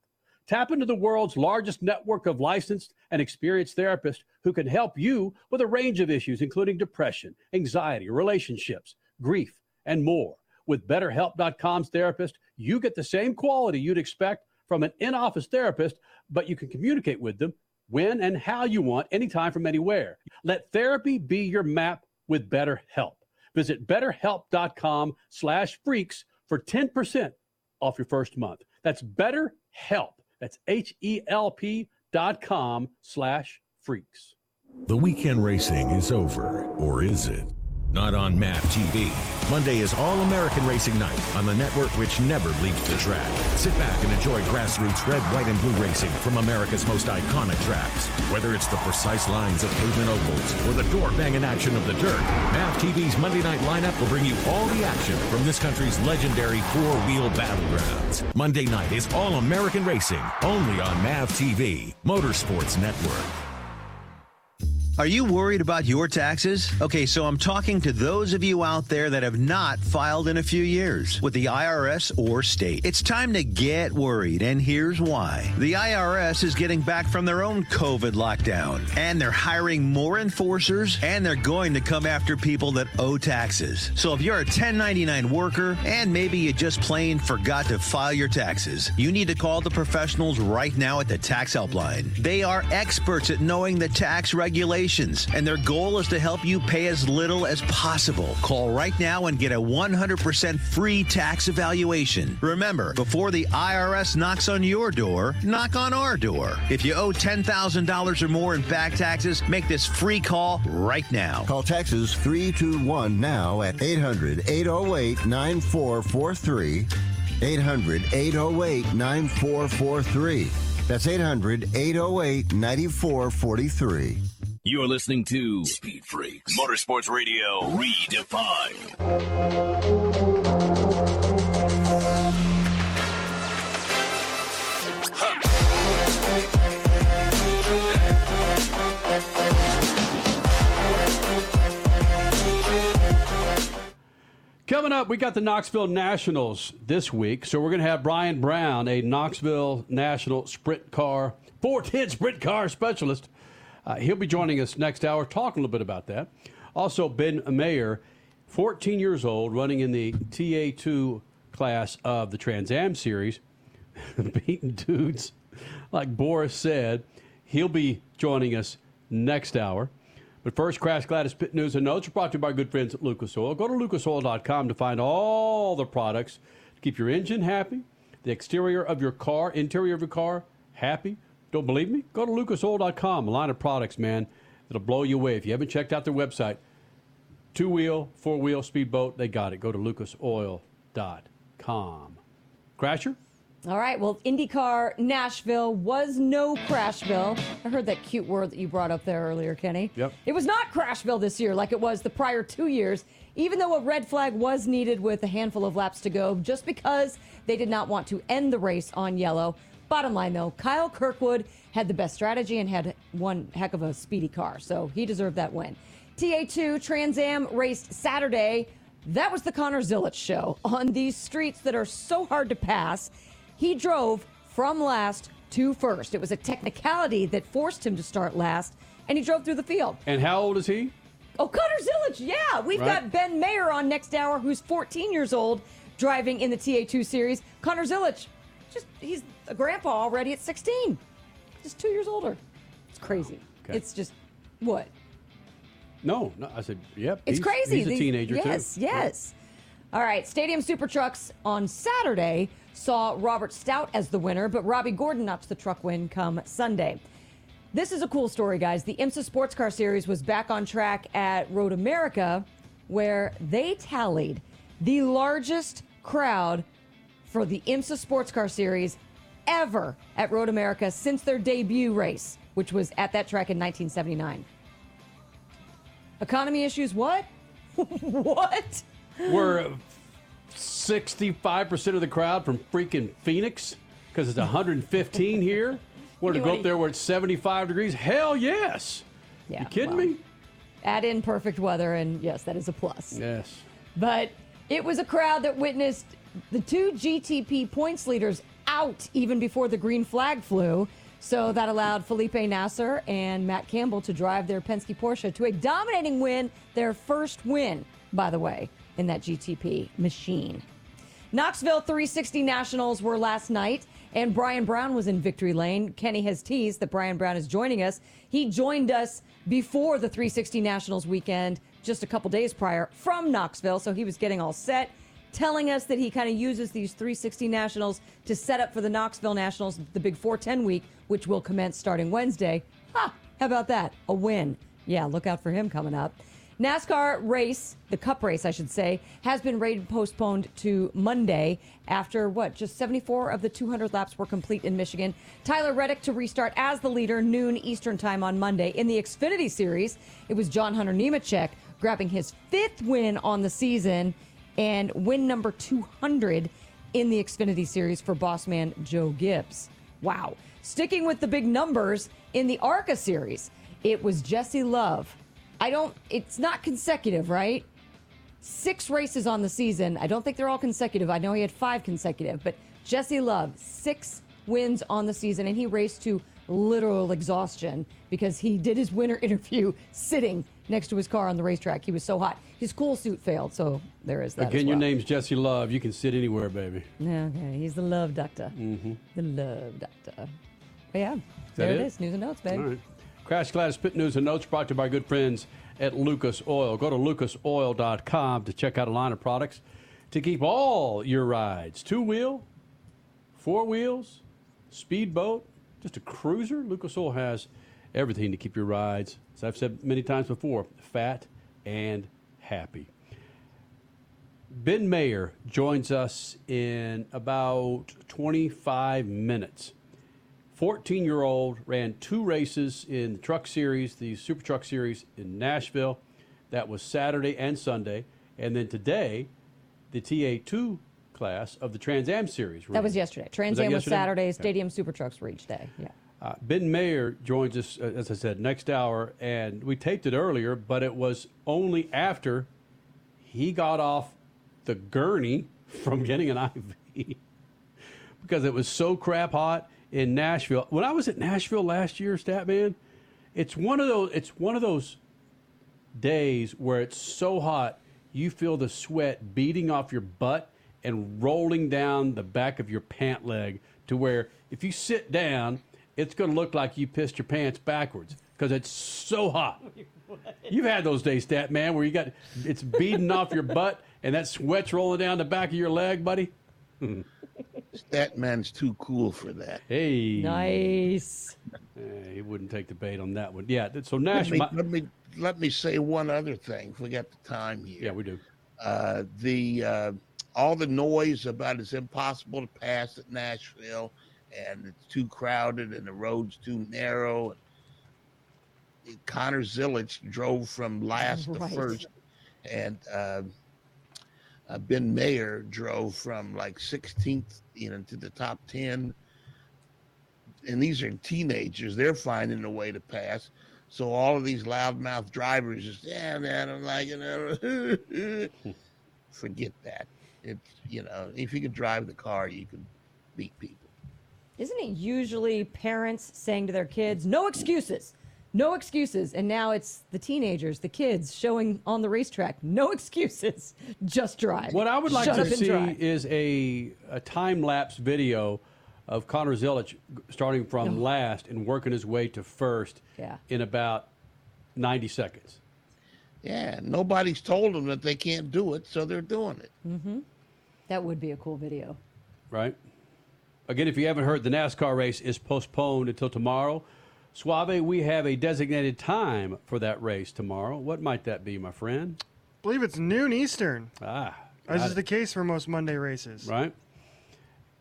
Tap into the world's largest network of licensed and experienced therapists who can help you with a range of issues, including depression, anxiety, relationships, grief, and more. With BetterHelp.com's therapist, you get the same quality you'd expect from an in-office therapist, but you can communicate with them when and how you want, anytime from anywhere. Let therapy be your map with BetterHelp. Visit BetterHelp.com/freaks for 10% off your first month. That's BetterHelp. That's HELP.com/freaks. The weekend racing is over, or is it? Not on MAVTV. Monday is All-American Racing Night on the network which never leaves the track. Sit back and enjoy grassroots red, white, and blue racing from America's most iconic tracks. Whether it's the precise lines of pavement ovals or the door-banging action of the dirt, MAVTV's Monday night lineup will bring you all the action from this country's legendary four-wheel battlegrounds. Monday night is All-American Racing, only on MAVTV, Motorsports Network. Are you worried about your taxes? Okay, so I'm talking to those of you out there that have not filed in a few years with the IRS or state. It's time to get worried, and here's why. The IRS is getting back from their own COVID lockdown, and they're hiring more enforcers, and they're going to come after people that owe taxes. So if you're a 1099 worker, and maybe you just plain forgot to file your taxes, you need to call the professionals right now at the Tax Helpline. They are experts at knowing the tax regulations, and their goal is to help you pay as little as possible. Call right now and get a 100% free tax evaluation. Remember, before the IRS knocks on your door, knock on our door. If you owe $10,000 or more in back taxes, make this free call right now. Call Taxes 321 now at 800-808-9443. 800-808-9443. That's 800-808-9443. You're listening to Speed Freaks, Motorsports Radio Redefined. Coming up, we got the Knoxville Nationals this week, so we're going to have Brian Brown, a Knoxville National Sprint Car, 410 Sprint Car specialist. He'll be joining us next hour, talking a little bit about that. Also, Ben Mayer, 14 years old, running in the TA2 class of the Trans Am Series, beating dudes. Like Boris said, he'll be joining us next hour. But first, Crash Gladys Pit News and Notes are brought to you by our good friends at Lucas Oil. Go to lucasoil.com to find all the products to keep your engine happy, the exterior of your car, interior of your car happy. Don't believe me? Go to lucasoil.com. A line of products, man, that'll blow you away. If you haven't checked out their website, two-wheel, four-wheel, speedboat, they got it. Go to lucasoil.com. Crasher? All right, well, IndyCar Nashville was no Crashville. I heard that cute word that you brought up there earlier, Kenny. Yep. It was not Crashville this year like it was the prior 2 years, even though a red flag was needed with a handful of laps to go just because they did not want to end the race on yellow. Bottom line, though, Kyle Kirkwood had the best strategy and had one heck of a speedy car, so he deserved that win. TA2 Trans Am raced Saturday. That was the Connor Zilisch show on these streets that are so hard to pass. He drove from last to first. It was a technicality that forced him to start last, and he drove through the field. And how old is he? Oh, Connor Zilisch, yeah. We've got Ben Mayer on next hour, who's 14 years old, driving in the TA2 series. Connor Zilisch, he's a grandpa already at 16. Just 2 years older. It's crazy. Okay. It's just, what? No, I said, yep. It's crazy. He's a teenager, too. Yes. All right, Stadium Super Trucks on Saturday saw Robert Stout as the winner, but Robbie Gordon notched the truck win come Sunday. This is a cool story, guys. The IMSA Sports Car Series was back on track at Road America, where they tallied the largest crowd for the IMSA Sports Car Series ever at Road America since their debut race, which was at that track in 1979. Economy issues, what? What? We're 65% of the crowd from freaking Phoenix because it's 115 here. Wanted to go up there where it's 75 degrees. Hell yes. Yeah, you kidding me? Add in perfect weather, and yes, that is a plus. Yes. But it was a crowd that witnessed the two GTP points leaders out even before the green flag flew. So that allowed Felipe Nasser and Matt Campbell to drive their Penske Porsche to a dominating win, their first win, by the way, in that GTP machine. Knoxville 360 Nationals were last night, and Brian Brown was in victory lane. Kenny has teased that Brian Brown is joining us. He joined us before the 360 Nationals weekend, just a couple days prior, from Knoxville, so he was getting all set, telling us that he kind of uses these 360 Nationals to set up for the Knoxville Nationals, the big 410 week, which will commence starting Wednesday. Ha! How about that? A win. Yeah, look out for him coming up. NASCAR race, the Cup race, I should say, has been postponed to Monday after, just 74 of the 200 laps were complete in Michigan. Tyler Reddick to restart as the leader noon Eastern time on Monday. In the Xfinity Series, it was John Hunter Nemechek grabbing his fifth win on the season and win number 200 in the Xfinity Series for bossman Joe Gibbs. Wow. Sticking with the big numbers in the ARCA Series, it was Jesse Love. It's not consecutive, right? 6 races on the season. I don't think they're all consecutive. I know he had 5 consecutive, but Jesse Love, 6 wins on the season, and he raced to literal exhaustion because he did his winter interview sitting next to his car on the racetrack. He was so hot. His cool suit failed, so there is that. Again, your name's Jesse Love. You can sit anywhere, baby. Okay, he's the love doctor. Mm-hmm. The love doctor. But yeah, there it is. News and notes, baby. All right. Crash Gladys Pit News and Notes brought to you by good friends at Lucas Oil. Go to lucasoil.com to check out a line of products to keep all your rides. Two-wheel, four wheels, speedboat, just a cruiser. Lucas Oil has everything to keep your rides, as I've said many times before, fat and happy. Ben Mayer joins us in about 25 minutes. 14-year-old ran 2 races in the truck series, the Super Truck Series in Nashville. That was Saturday and Sunday. And then today, the TA2 class of the Trans Am Series. That was yesterday. Trans Am was Saturday. Okay. Stadium Super Trucks were each day. Yeah. Ben Mayer joins us, as I said, next hour. And we taped it earlier, but it was only after he got off the gurney from getting an IV because it was so crap hot in Nashville. When I was at Nashville last year, Statman, it's one of those days where it's so hot you feel the sweat beating off your butt and rolling down the back of your pant leg to where if you sit down, it's going to look like you pissed your pants backwards because it's so hot. What? You've had those days, Stat Man, where it's beading off your butt and that sweat's rolling down the back of your leg, buddy. Stat Man's too cool for that. Hey. Nice. He wouldn't take the bait on that one. Yeah, so Nashville. Let me say one other thing. We got the time here. Yeah, we do. All the noise about it's impossible to pass at Nashville, and it's too crowded, and the road's too narrow. And Connor Zilisch drove from last to first, and Ben Mayer drove from like 16th, to the top 10. And these are teenagers; they're finding a way to pass. So all of these loudmouth drivers just, man, I'm like, forget that. It's, if you can drive the car, you can beat people. Isn't it usually parents saying to their kids, no excuses? And now it's the teenagers, the kids showing on the racetrack, no excuses, just drive. What I would like to see is a time-lapse video of Connor Zilisch starting from last and working his way to first in about 90 seconds. Yeah, nobody's told them that they can't do it, so they're doing it. Mm-hmm. That would be a cool video. Right. Again, if you haven't heard, the NASCAR race is postponed until tomorrow. Suave, we have a designated time for that race tomorrow. What might that be, my friend? I believe it's noon Eastern. As is the case for most Monday races. Right.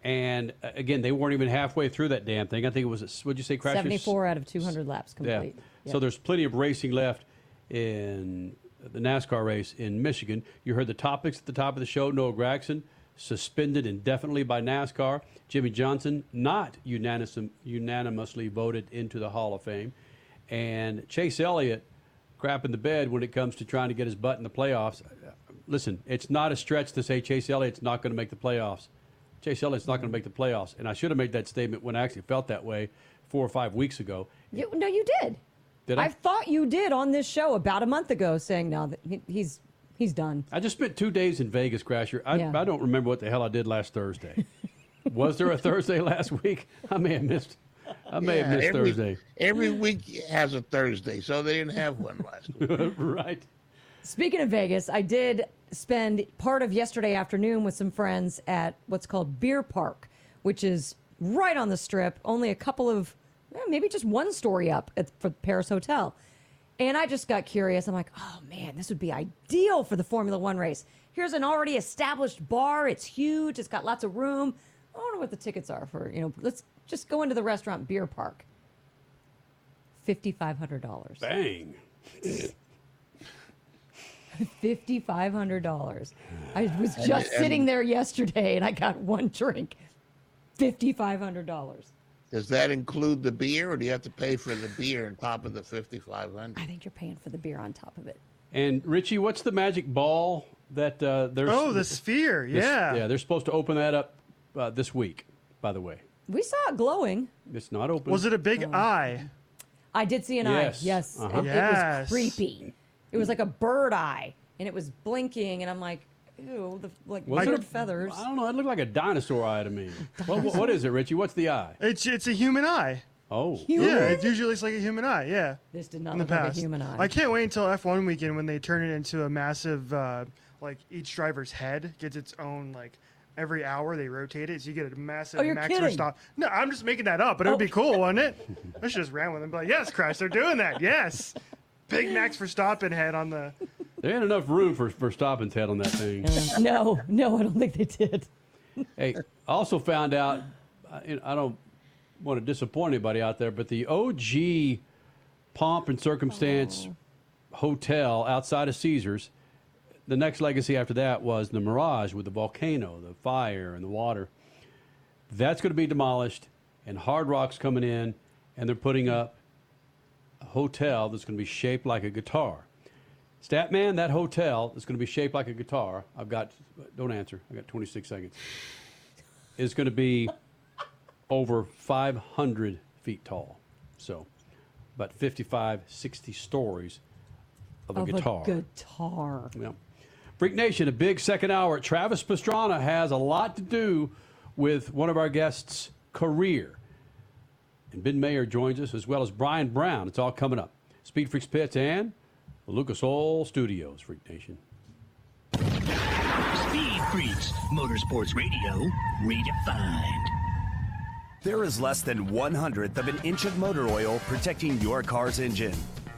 And, again, they weren't even halfway through that damn thing. I think it was, what'd you say, Crash? 74 out of 200 laps complete. Yeah. Yeah. So there's plenty of racing left in the NASCAR race in Michigan. You heard the topics at the top of the show. Noah Gragson, suspended indefinitely by NASCAR. Jimmie Johnson, not unanimously voted into the Hall of Fame. And Chase Elliott, crap in the bed when it comes to trying to get his butt in the playoffs. Listen, it's not a stretch to say Chase Elliott's not going to make the playoffs. Chase Elliott's not going to make the playoffs. And I should have made that statement when I actually felt that way 4 or 5 weeks ago. You did. I thought you did on this show about a month ago, saying now that he's done. I just spent 2 days in Vegas, Crasher. I don't remember what the hell I did last Thursday. Was there a Thursday last week? I may have missed Thursday. Every week has a Thursday, so they didn't have one last week. Right. Speaking of Vegas, I did spend part of yesterday afternoon with some friends at what's called Beer Park, which is right on the Strip, only a couple of maybe just one story up for Paris Hotel. And I just got curious. I'm like, oh, man, this would be ideal for the Formula One race. Here's an already established bar. It's huge. It's got lots of room. I don't know what the tickets are for. Let's just go into the restaurant Beer Park. $5,500. Bang. $5,500. I was just sitting there yesterday, and I got one drink. $5,500. Does that include the beer, or do you have to pay for the beer on top of the $5,500? I think you're paying for the beer on top of it. And Richie, what's the magic ball that there's? Oh, the sphere. Yeah. Yeah, they're supposed to open that up this week. By the way, we saw it glowing. It's not open. Was it a big eye? I did see an eye. Yes. Uh-huh. It was creepy. It was like a bird eye, and it was blinking, and I'm like, ew, bird feathers. I don't know. It looked like a dinosaur eye to me. What is it, Richie? What's the eye? It's a human eye. Oh. Human? Yeah, it usually looks like a human eye, yeah. This did not look like a human eye. I can't wait until F1 weekend when they turn it into a massive, each driver's head gets its own, every hour they rotate it, so you get a massive maximum stop. No, I'm just making that up, but it would be cool, wouldn't it? I should just ran with them. But yes, Christ, they're doing that. Yes. Big Max Verstappen head on the... There ain't enough room for Verstappen's head on that thing. No, I don't think they did. Hey, I also found out, I don't want to disappoint anybody out there, but the OG Pomp and Circumstance Hotel outside of Caesars, the next legacy after that was the Mirage with the volcano, the fire, and the water. That's going to be demolished, and Hard Rock's coming in, and they're putting up a hotel that's going to be shaped like a guitar. Statman, that hotel is going to be shaped like a guitar. I've got, don't answer, I've got 26 seconds. It's going to be over 500 feet tall. So about 55, 60 stories of a guitar. Yeah. Freak Nation, a big second hour. Travis Pastrana has a lot to do with one of our guests' career. And Ben Mayer joins us, as well as Brian Brown. It's all coming up. Speed Freaks Pits and the Lucas Oil Studios, Freak Nation. Speed Freaks, Motorsports Radio, redefined. There is less than 1/100th of an inch of motor oil protecting your car's engine.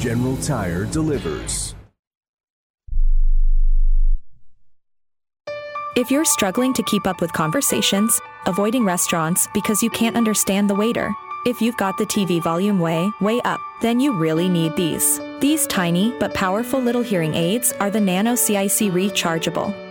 General Tire delivers. If you're struggling to keep up with conversations, avoiding restaurants because you can't understand the waiter, if you've got the TV volume way up, then you really need these. These tiny but powerful little hearing aids are the Nano CIC Rechargeable,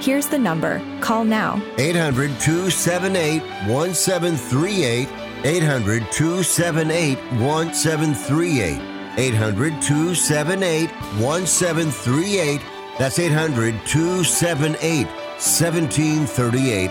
Here's the number. Call now. 800-278-1738. 800-278-1738. 800-278-1738. That's 800-278-1738.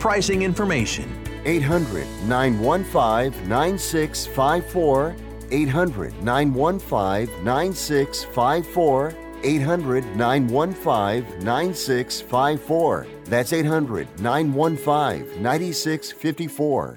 pricing information. 800-915-9654. 800-915-9654. 800-915-9654. That's 800-915-9654.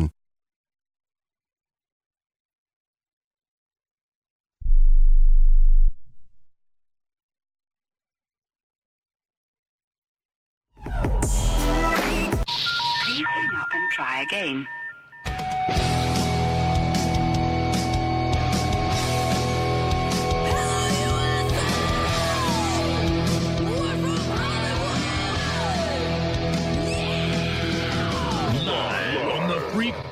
Please hang up and try again. Freak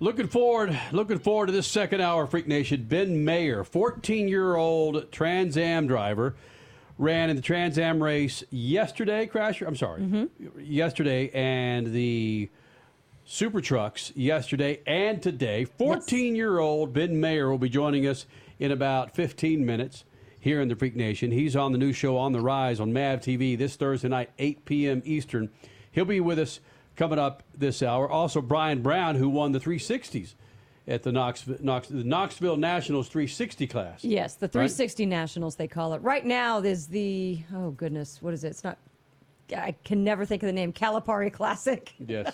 Looking forward to this second hour, Freak Nation. Ben Mayer, 14-year-old Trans Am driver, ran in the Trans Am race yesterday, yesterday, and the Super Trucks yesterday and today. 14-year-old Ben Mayer will be joining us in about 15 minutes here in the Freak Nation. He's on the new show On the Rise on MAVTV this Thursday night, 8 p.m. Eastern. He'll be with us coming up this hour. Also, Brian Brown, who won the 360s at the Knoxville Nationals 360 class. Yes, the 360 Nationals, they call it. Right now is the, oh, goodness, what is it? It's not, I can never think of the name, Calipari Classic. Yes.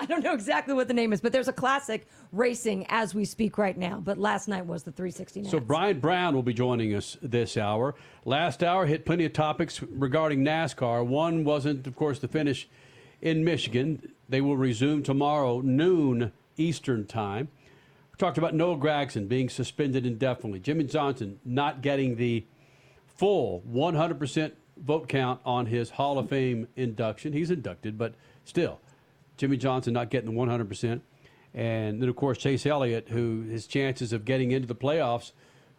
I don't know exactly what the name is, but there's a classic racing as we speak right now. But last night was the 360 Nationals. So Brian Brown will be joining us this hour. Last hour hit plenty of topics regarding NASCAR. One wasn't, of course, the finish in Michigan. They will resume tomorrow, noon Eastern time. We talked about Noah Gragson being suspended indefinitely. Jimmie Johnson not getting the full 100% vote count on his Hall of Fame induction. He's inducted, but still, Jimmie Johnson not getting the 100%. And then, of course, Chase Elliott, who his chances of getting into the playoffs,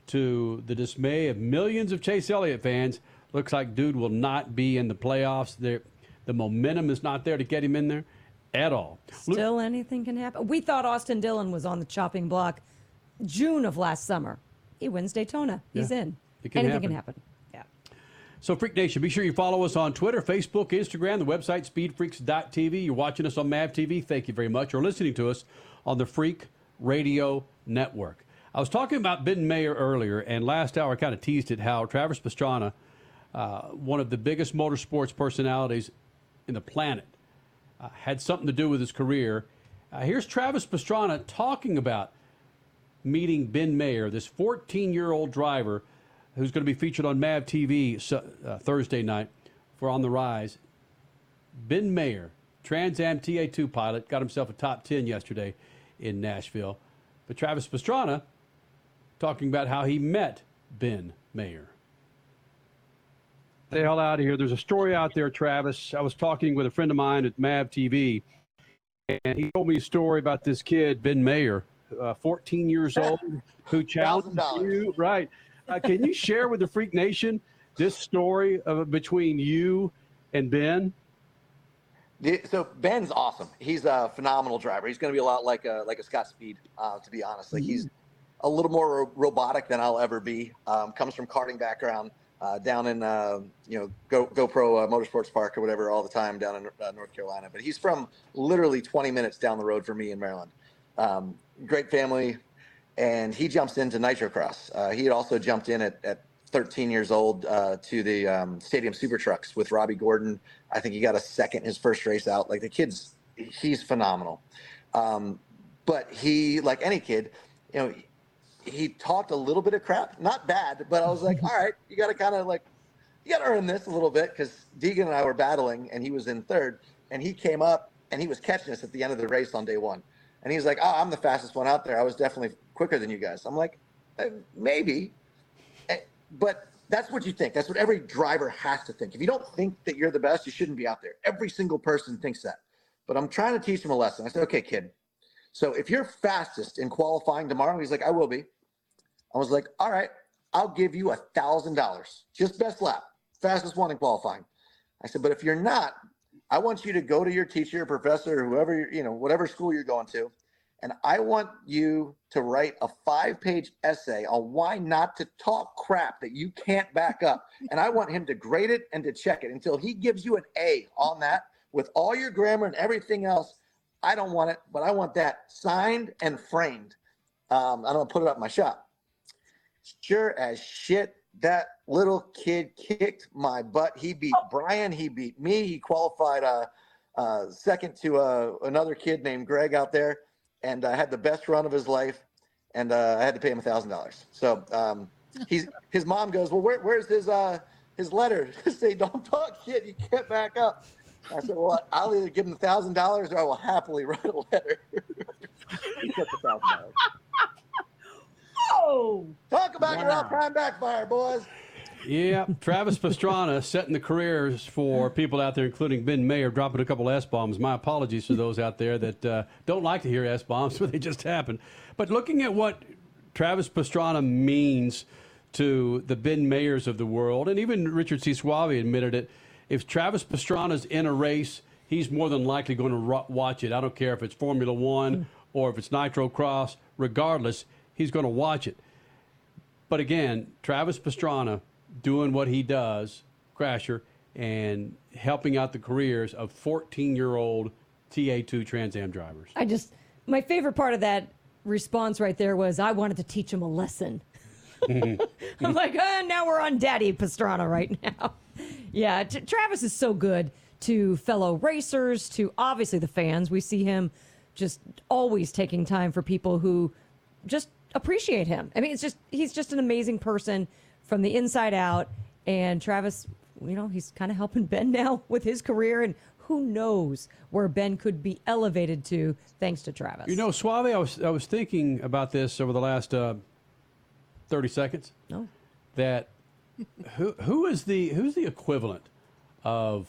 to the dismay of millions of Chase Elliott fans, looks like dude will not be in the playoffs. The momentum is not there to get him in there at all. Still, anything can happen. We thought Austin Dillon was on the chopping block June of last summer. He wins Daytona. He's in. Anything can happen. Yeah. So, Freak Nation, be sure you follow us on Twitter, Facebook, Instagram, the website, speedfreaks.tv. You're watching us on MAVTV. Thank you very much. Or listening to us on the Freak Radio Network. I was talking about Ben Mayer earlier, and last hour I kind of teased it, how Travis Pastrana, one of the biggest motorsports personalities in the planet, had something to do with his career. Here's Travis Pastrana talking about meeting Ben Mayer, this 14-year-old driver who's going to be featured on MAVTV Thursday night for On the Rise. Ben Mayer, Trans Am TA2 pilot, got himself a top 10 yesterday in Nashville. But Travis Pastrana talking about how he met Ben Mayer. The hell out of here. There's a story out there, Travis. I was talking with a friend of mine at MAVTV, and he told me a story about this kid, Ben Mayer, 14 years old, who challenged you. Right. Can you share with the Freak Nation this story between you and Ben? So Ben's awesome. He's a phenomenal driver. He's going to be a lot like a Scott Speed, to be honest. Like, he's a little more robotic than I'll ever be. Comes from karting background. Down in GoPro Motorsports Park or whatever all the time down in North Carolina. But he's from literally 20 minutes down the road from me in Maryland. Great family, and he jumps into nitrocross. He had also jumped in at 13 years old to the Stadium Super Trucks with Robbie Gordon. I think he got a second his first race out. Like, the kid's, he's phenomenal. But he, like any kid, you know, he talked a little bit of crap, not bad, but I was like, all right, you got to kind of like, you got to earn this a little bit, because Deegan and I were battling and he was in third, and he came up and he was catching us at the end of the race on day one. And he's like, oh, I'm the fastest one out there. I was definitely quicker than you guys. I'm like, maybe, but that's what you think. That's what every driver has to think. If you don't think that you're the best, you shouldn't be out there. Every single person thinks that, but I'm trying to teach him a lesson. I said, okay, kid. So if you're fastest in qualifying tomorrow, he's like, I will be. I was like, all right, I'll give you $1,000. Just best lap, fastest one in qualifying. I said, but if you're not, I want you to go to your teacher, professor, whoever, you know, whatever school you're going to, and I want you to write a 5-page essay on why not to talk crap that you can't back up. And I want him to grade it and to check it until he gives you an A on that with all your grammar and everything else. I don't want it, but I want that signed and framed. I'm going to put it up in my shop. Sure as shit, that little kid kicked my butt. He beat Brian. He beat me. He qualified second to another kid named Greg out there. and had the best run of his life, and I had to pay him $1,000. So his mom goes, well, where's his letter to say don't talk shit, you can't back up? I said, well, I'll either give him $1,000 or I will happily write a letter. He took the $1,000. Oh, talk about your all-time backfire, boys. Yeah, Travis Pastrana setting the careers for people out there, including Ben Mayer, dropping a couple S-bombs. My apologies to those out there that don't like to hear S-bombs, but they just happen. But looking at what Travis Pastrana means to the Ben Mayers of the world, and even Richard C. Suave admitted it, if Travis Pastrana's in a race, he's more than likely going to watch it. I don't care if it's Formula One or if it's Nitro Cross. Regardless, he's going to watch it. But again, Travis Pastrana doing what he does, Crasher, and helping out the careers of 14-year-old TA2 Trans Am drivers. My favorite part of that response right there was, I wanted to teach him a lesson. I'm like, now we're on Daddy Pastrana right now. Yeah, Travis is so good to fellow racers, to obviously the fans. We see him just always taking time for people who just appreciate him. I mean, he's just an amazing person from the inside out. And Travis, you know, he's kind of helping Ben now with his career, and who knows where Ben could be elevated to thanks to Travis. You know, Suave, I was thinking about this over the last 30 seconds. No. That who's the equivalent of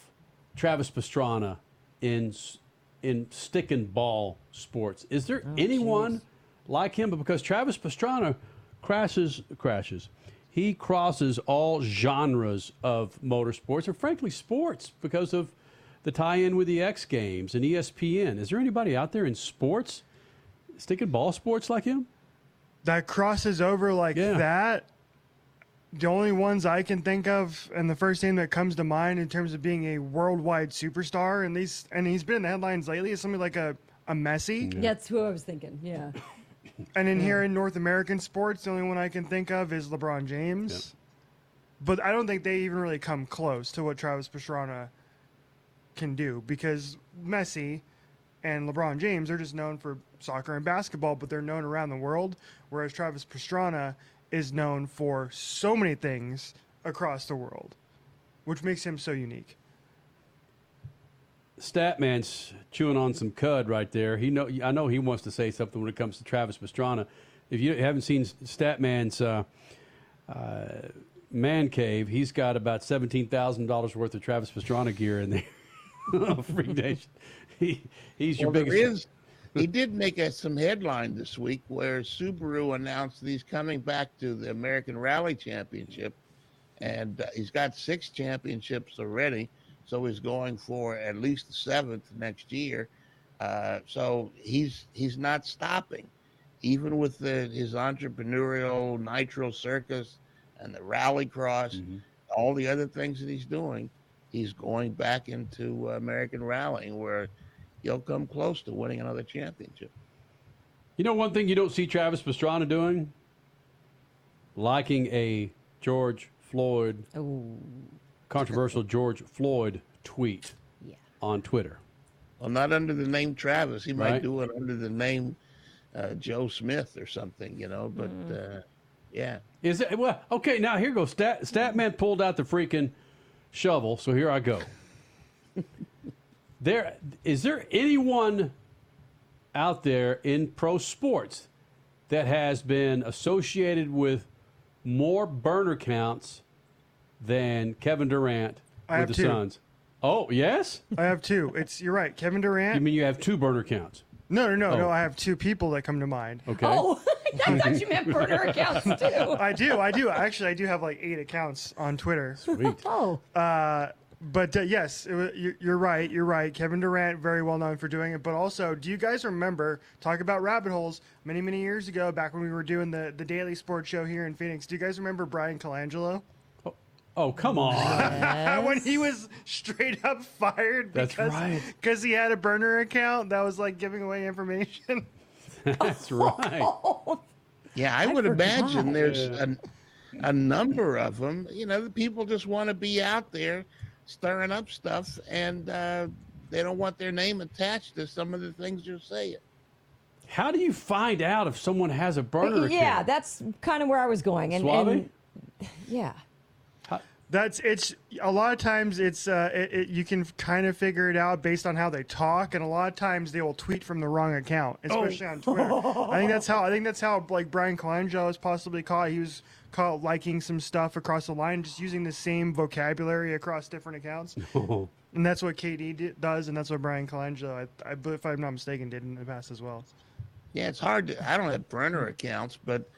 Travis Pastrana in stick and ball sports? Is there anyone like him? But because Travis Pastrana crashes. He crosses all genres of motorsports, and frankly, sports, because of the tie-in with the X Games and ESPN. Is there anybody out there in sports, stick and ball sports, like him? That crosses over like that? The only ones I can think of, and the first name that comes to mind in terms of being a worldwide superstar, and he's been in the headlines lately, is somebody like a Messi. Yeah. That's who I was thinking, yeah. And here in North American sports, the only one I can think of is LeBron James. Yep. But I don't think they even really come close to what Travis Pastrana can do, because Messi and LeBron James are just known for soccer and basketball, but they're known around the world, whereas Travis Pastrana is known for so many things across the world, which makes him so unique. Statman's chewing on some cud right there. I know he wants to say something when it comes to Travis Pastrana. If you haven't seen Statman's man cave, he's got about $17,000 worth of Travis Pastrana gear in there. Freak Nation. He's your biggest. He did make some headline this week where Subaru announced that he's coming back to the American Rally Championship, and he's got 6 championships already. So he's going for at least the 7th next year. So he's not stopping, even with his entrepreneurial Nitro Circus and the Rallycross, all the other things that he's doing. He's going back into American rallying, where he'll come close to winning another championship. You know, one thing you don't see Travis Pastrana doing? Liking a George Floyd. Oh. Controversial George Floyd tweet on Twitter. Well, not under the name Travis. He might do it under the name Joe Smith or something, you know. But is it? Well, okay. Now here goes. Statman pulled out the freaking shovel, so here I go. Is there anyone out there in pro sports that has been associated with more burner counts than Kevin Durant with the Suns? Oh, yes? I have 2. You're right. Kevin Durant. You mean you have 2 burner counts? No. I have 2 people that come to mind. Okay. Oh, I thought you meant burner accounts, too. I do. Actually, I do have like 8 accounts on Twitter. Sweet. But yes, you're right. Kevin Durant, very well known for doing it. But also, do you guys remember, talk about rabbit holes, many, many years ago, back when we were doing the Daily Sports Show here in Phoenix, do you guys remember Brian Colangelo? Oh, come on. Yes. When he was straight up fired because he had a burner account that was like giving away information. That's right. Yeah, I would imagine there's a number of them. You know, the people just want to be out there stirring up stuff, and they don't want their name attached to some of the things you're saying. How do you find out if someone has a burner account? Yeah, that's kind of where I was going. And yeah. It's a lot of times you can kind of figure it out based on how they talk, and a lot of times they will tweet from the wrong account, especially on Twitter. I think that's how like Brian Colangelo was possibly caught. He was caught liking some stuff across the line, just using the same vocabulary across different accounts. And that's what KD does, and that's what Brian Colangelo, if I'm not mistaken, did in the past as well. Yeah, it's hard to. I don't have burner accounts, but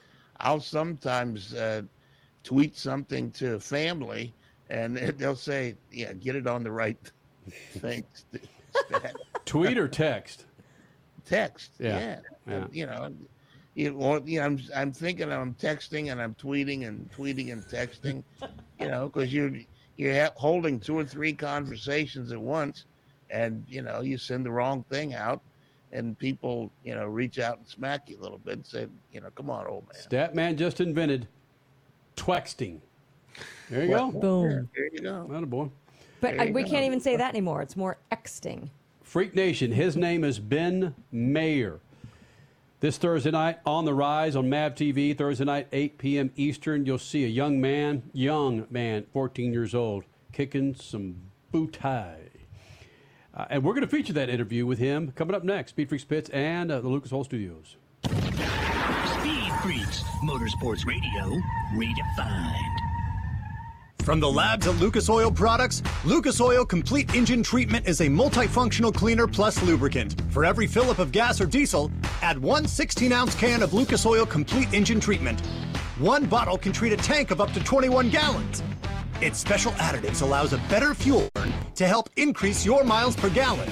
I'll sometimes tweet something to family, and they'll say, "Yeah, get it on the right thing." Tweet or text? Text. Yeah. I'm thinking I'm texting and I'm tweeting and texting, because you're holding two or three conversations at once, and you send the wrong thing out. And people, reach out and smack you a little bit and say, come on, old man. Statman just invented twexting. There you go. Boom. There you go. Atta boy. But we can't even say that anymore. It's more exting. Freak Nation, his name is Ben Mayer. This Thursday night on the Rise on MAVTV, Thursday night, 8 p.m. Eastern, you'll see a young man, 14 years old, kicking some booty. And we're going to feature that interview with him coming up next. Speed Freaks Pits and the Lucas Oil Studios. Speed Freaks, Motorsports Radio, redefined. From the labs at Lucas Oil Products, Lucas Oil Complete Engine Treatment is a multifunctional cleaner plus lubricant. For every fill-up of gas or diesel, add one 16-ounce can of Lucas Oil Complete Engine Treatment. One bottle can treat a tank of up to 21 gallons. Its special additives allows a better fuel burn to help increase your miles per gallon.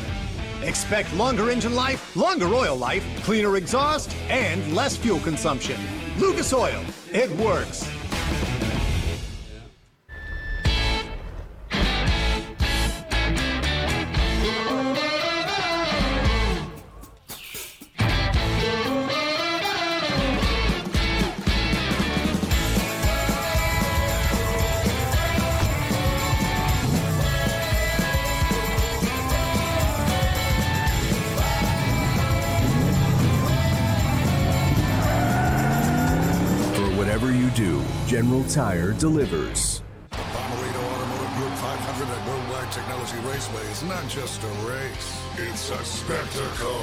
Expect longer engine life, longer oil life, cleaner exhaust, and less fuel consumption. Lucas Oil, it works. General Tire delivers. The Bomarito Automotive Group 500 at Worldwide Technology Raceway is not just a race, it's a spectacle.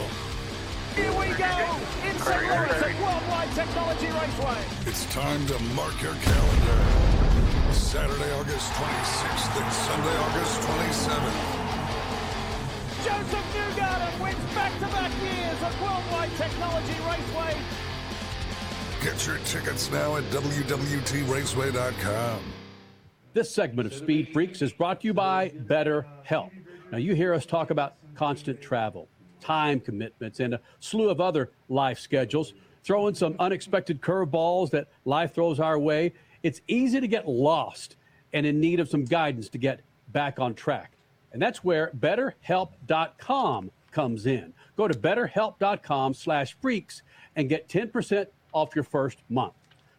Here we go! It's a race at Worldwide Technology Raceway. It's time to mark your calendar. Saturday, August 26th and Sunday, August 27th. Josef Newgarden wins back-to-back years at Worldwide Technology Raceway. Get your tickets now at www.raceway.com. This segment of Speed Freaks is brought to you by BetterHelp. Now, you hear us talk about constant travel, time commitments, and a slew of other life schedules. Throw in some unexpected curveballs that life throws our way. It's easy to get lost and in need of some guidance to get back on track. And that's where BetterHelp.com comes in. Go to BetterHelp.com/freaks and get 10% off your first month.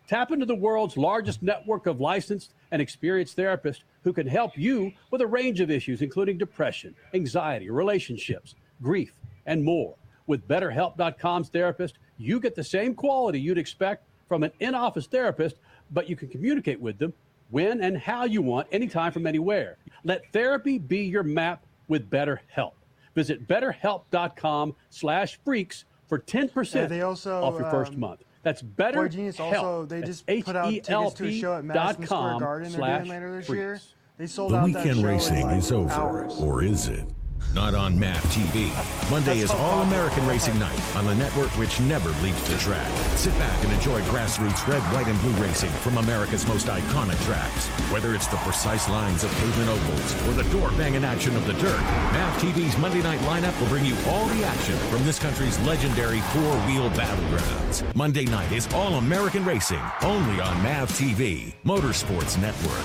Tap into the world's largest network of licensed and experienced therapists who can help you with a range of issues, including depression, anxiety, relationships, grief, and more. With BetterHelp.com's therapist, you get the same quality you'd expect from an in-office therapist, but you can communicate with them when and how you want, anytime from anywhere. Let therapy be your map with BetterHelp. Visit BetterHelp.com/freaks for 10% off your first month. That's better. Genius also, they just put out tickets to a show at Madison Square Garden they're doing later this year. They sold out that show in like hours. The weekend racing is over, or is it? Not on MAVTV. Monday is All-American Racing Night on the network which never leaves the track. Sit back and enjoy grassroots red, white, and blue racing from America's most iconic tracks. Whether it's the precise lines of pavement ovals or the door-banging action of the dirt, MAVTV's Monday night lineup will bring you all the action from this country's legendary four-wheel battlegrounds. Monday night is All-American Racing, only on MAVTV, Motorsports Network.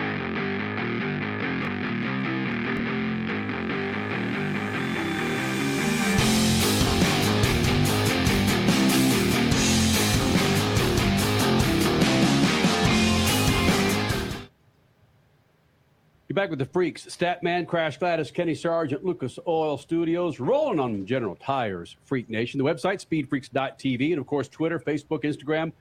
You're back with the Freaks. Statman, Crash Gladys, Kenny Sargent, Lucas Oil Studios, rolling on General Tires, Freak Nation. The website, speedfreaks.tv, and, of course, Twitter, Facebook, Instagram.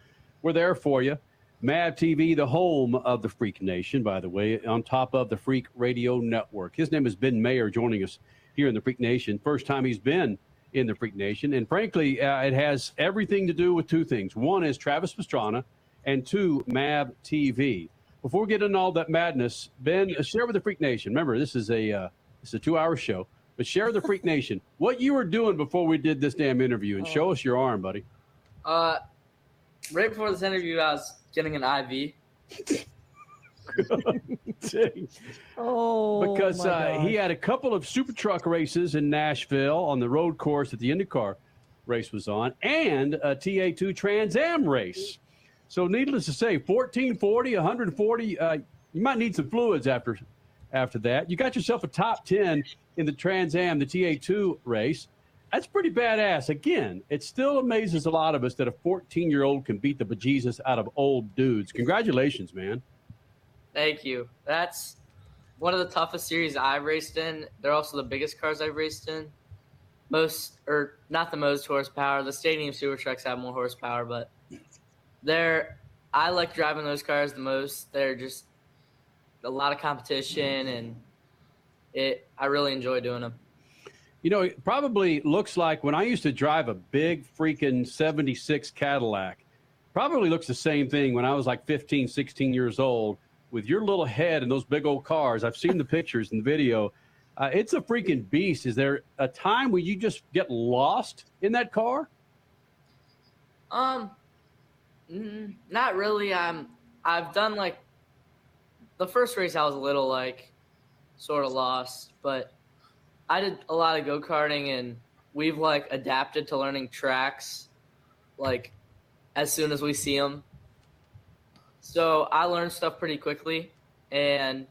We're there for you. MAVTV, the home of the Freak Nation, by the way, on top of the Freak Radio Network. His name is Ben Mayer, joining us here in the Freak Nation. First time he's been in the Freak Nation. And, frankly, it has everything to do with two things. One is Travis Pastrana, and two, MAVTV. Before we get into all that madness, Ben, share with the Freak Nation. Remember, this is a 2-hour show, but share with the Freak Nation what you were doing before we did this damn interview, and show us your arm, buddy. Right before this interview, I was getting an IV. Because he had a couple of super truck races in Nashville on the road course that the IndyCar race was on, and a TA2 Trans Am race. So needless to say, 1440, 140, you might need some fluids after that. You got yourself a top 10 in the Trans Am, the TA2 race. That's pretty badass. Again, it still amazes a lot of us that a 14-year-old can beat the bejesus out of old dudes. Congratulations, man. Thank you. That's one of the toughest series I've raced in. They're also the biggest cars I've raced in. Not the most horsepower. The Stadium Super Trucks have more horsepower, but... I like driving those cars the most. They're just a lot of competition, and I really enjoy doing them. You know, it probably looks like when I used to drive a big freaking 76 Cadillac, probably looks the same thing when I was like 15, 16 years old with your little head and those big old cars. I've seen the pictures and the video. It's a freaking beast. Is there a time where you just get lost in that car? Not really. I've done, like, the first race I was a little, like, sort of lost, but I did a lot of go-karting, and we've, like, adapted to learning tracks, like, as soon as we see them. So I learned stuff pretty quickly, and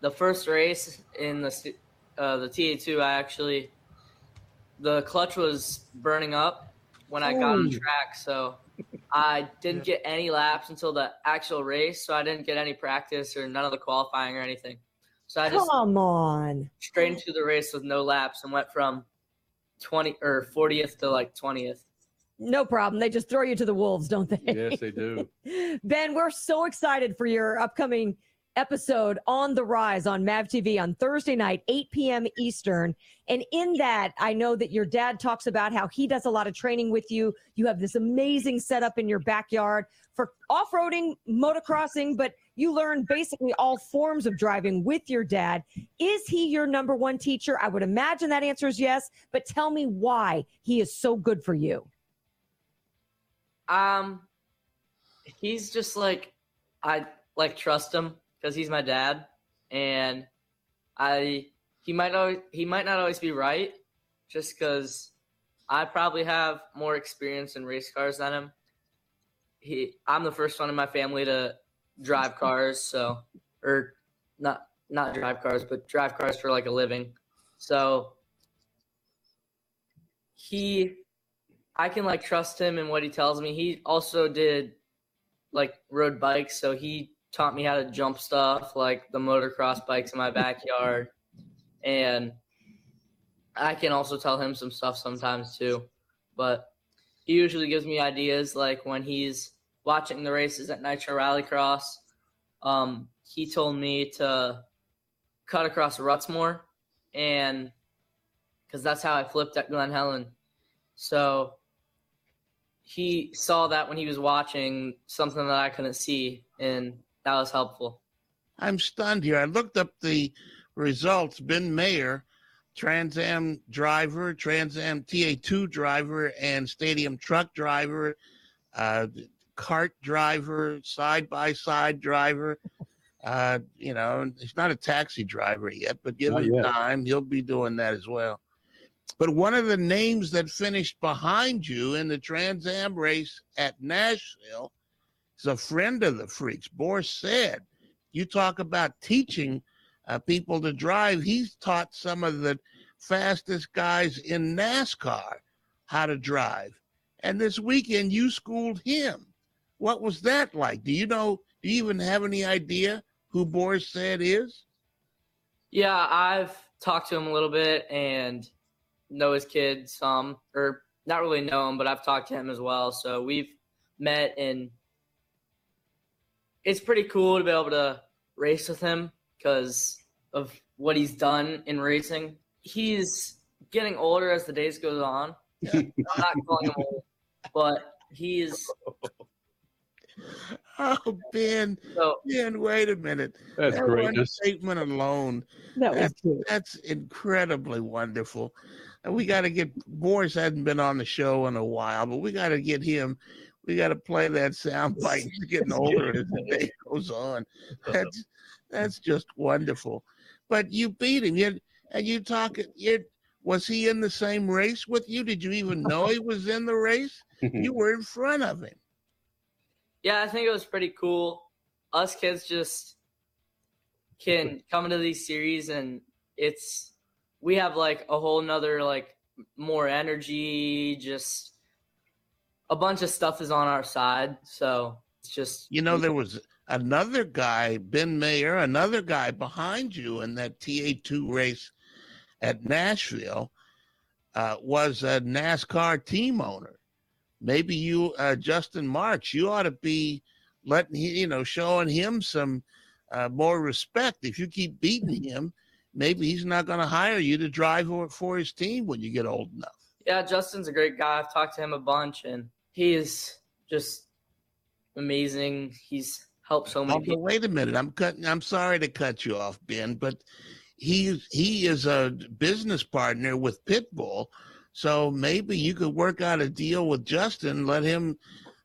the first race in the TA2, the clutch was burning up when I got on track, so... I didn't get any laps until the actual race, so I didn't get any practice or none of the qualifying or anything. So I just straight into the race with no laps and went from 20 or 40th to like 20th. No problem. They just throw you to the wolves, don't they? Yes, they do. Ben, we're so excited for your upcoming episode on The Rise on MAVTV on Thursday night, 8 p.m. Eastern. And in that, I know that your dad talks about how he does a lot of training with you. You have this amazing setup in your backyard for off-roading, motocrossing, but you learn basically all forms of driving with your dad. Is he your number one teacher? I would imagine that answer is yes, but tell me why he is so good for you. He's just like, I like trust him. Because he's my dad, and he might not always be right, just because I probably have more experience in race cars than him. I'm the first one in my family to drive cars, but drive cars for like a living. So I can like trust him in what he tells me. He also did like rode bikes, so he taught me how to jump stuff like the motocross bikes in my backyard. And I can also tell him some stuff sometimes too, but he usually gives me ideas. Like when he's watching the races at Nitro Rallycross, he told me to cut across ruts more, and cause that's how I flipped at Glen Helen. So he saw that when he was watching something that I couldn't see, and that was helpful. I'm stunned here. I looked up the results. Ben Mayer, Trans Am driver, Trans Am TA2 driver, and Stadium truck driver, kart driver, side-by-side driver. You know, he's not a taxi driver yet, but given time, he'll be doing that as well. But one of the names that finished behind you in the Trans Am race at Nashville is a friend of the Freaks, Boris Said. You talk about teaching people to drive. He's taught some of the fastest guys in NASCAR how to drive. And this weekend you schooled him. What was that like? Do you even have any idea who Boris Said is? Yeah, I've talked to him a little bit and know his kid some, or not really know him, but I've talked to him as well. So we've met, and it's pretty cool to be able to race with him because of what he's done in racing. He's getting older as the days goes on. Yeah. I'm not calling him old, but he's... Oh, Ben! So, Ben, wait a minute. That's that great. One statement alone. That's incredibly wonderful. And we got to get Boris. Hasn't been on the show in a while, but we got to get him. We got to play that sound bite. He's getting older as the day goes on. That's just wonderful. But you beat him. Was he in the same race with you? Did you even know he was in the race? You were in front of him. Yeah, I think it was pretty cool. Us kids just can come into these series, and we have like a whole nother, like more energy, just a bunch of stuff is on our side. So it's just, there was another guy, Ben Mayer, another guy behind you in that TA2 race at Nashville, was a NASCAR team owner. Maybe you, Justin March, you ought to be letting him, showing him some more respect. If you keep beating him, maybe he's not going to hire you to drive for his team when you get old enough. Yeah, Justin's a great guy. I've talked to him a bunch, and he is just amazing. He's helped so many people. Wait a minute. I'm sorry to cut you off, Ben, but he is a business partner with Pitbull. So maybe you could work out a deal with Justin, let him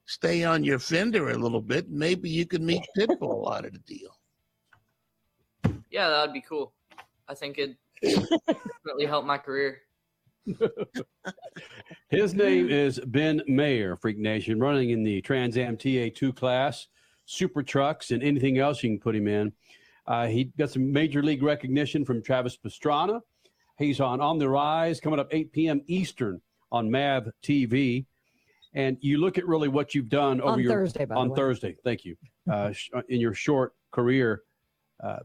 stay on your fender a little bit. Maybe you could meet Pitbull out of the deal. Yeah, that would be cool. I think it'd definitely help my career. His name is Ben Mayer, Freak Nation, running in the Trans Am TA2 class, Super Trucks, and anything else you can put him in. He got some major league recognition from Travis Pastrana. He's on the Rise, coming up 8 p.m. Eastern on MAVTV. And you look at really what you've done over Thursday. Thank you. In your short career,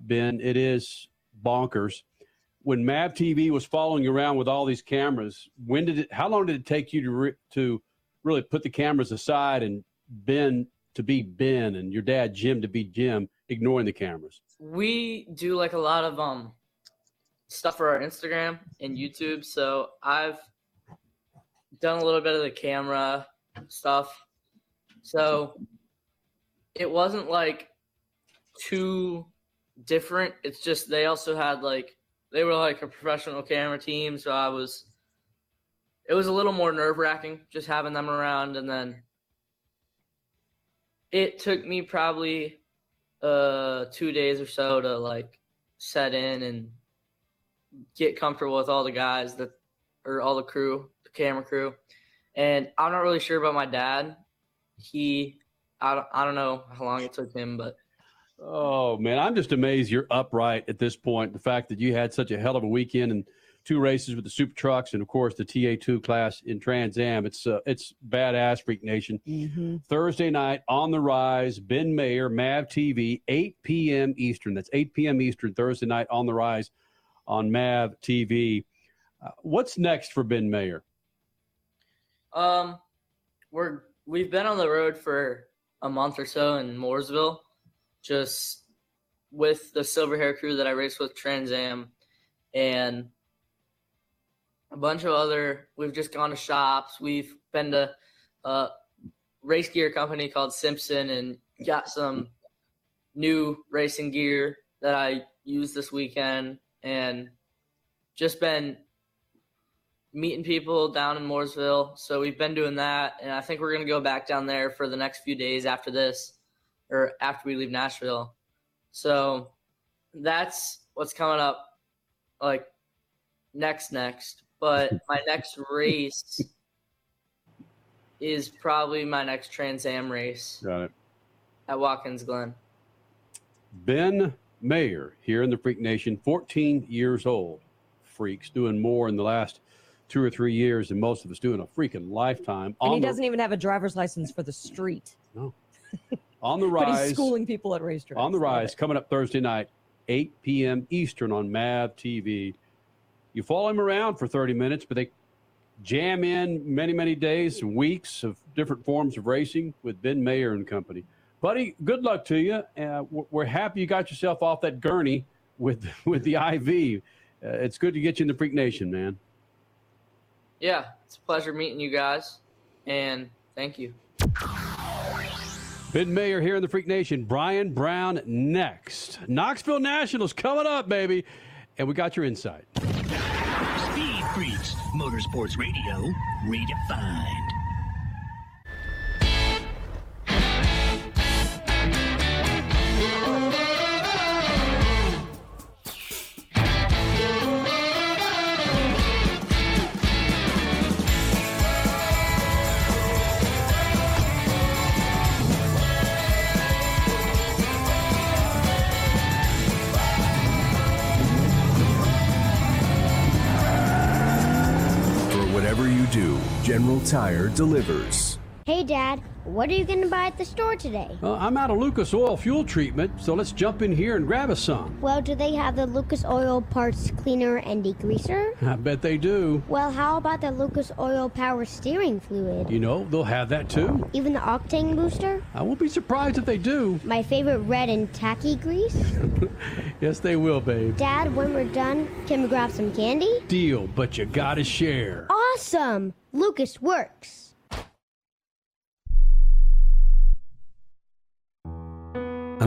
Ben, it is bonkers. When MAVTV was following you around with all these cameras, how long did it take you to really put the cameras aside and Ben to be Ben and your dad Jim to be Jim, ignoring the cameras? We do like a lot of stuff for our Instagram and YouTube. So I've done a little bit of the camera stuff. So it wasn't like too different. It's just, they also had they were like a professional camera team. So it was a little more nerve wracking just having them around. And then it took me probably 2 days or so to set in and get comfortable with all the guys the camera crew. And I'm not really sure about my dad. I don't know how long it took him, but. Oh man, I'm just amazed you're upright at this point. The fact that you had such a hell of a weekend and two races with the Super Trucks and of course the TA2 class in Trans Am. It's badass, Freak Nation. Mm-hmm. Thursday night on the Rise, Ben Mayer, MAVTV, 8 p.m. Eastern. That's 8 p.m. Eastern, Thursday night on the Rise on MAVTV. What's next for Ben Mayer? We've been on the road for a month or so in Mooresville, just with the Silver Hair crew that I raced with Trans Am, and a bunch of other. We've just gone to shops. We've been to a race gear company called Simpson and got some new racing gear that I used this weekend. And just been meeting people down in Mooresville. So we've been doing that. And I think we're going to go back down there for the next few days after this or after we leave Nashville. So that's what's coming up next. But my next race is probably my next Trans Am race. Got it. At Watkins Glen. Ben Mayer here in the Freak Nation, 14 years old. Freaks doing more in the last 2 or 3 years than most of us do in a freaking lifetime. And he doesn't even have a driver's license for the street. No. On the Rise. But he's schooling people at racetracks. On the Rise, coming up Thursday night 8 p.m. Eastern on MAVTV. You follow him around for 30 minutes, but they jam in many, many days and weeks of different forms of racing with Ben Mayer and company. Buddy, good luck to you. We're happy you got yourself off that gurney with the IV. It's good to get you in the Freak Nation, man. Yeah, it's a pleasure meeting you guys, and thank you. Ben Mayer here in the Freak Nation. Brian Brown next. Knoxville Nationals coming up, baby. And we got your insight. Speed Freaks, Motorsports Radio, redefined. General Tire delivers. Hey, Dad, what are you going to buy at the store today? I'm out of Lucas Oil fuel treatment, so let's jump in here and grab us some. Well, do they have the Lucas Oil parts cleaner and degreaser? I bet they do. Well, how about the Lucas Oil power steering fluid? You know, they'll have that too. Even the octane booster? I won't be surprised if they do. My favorite red and tacky grease? Yes, they will, babe. Dad, when we're done, can we grab some candy? Deal, but you gotta share. Awesome! Lucas works. I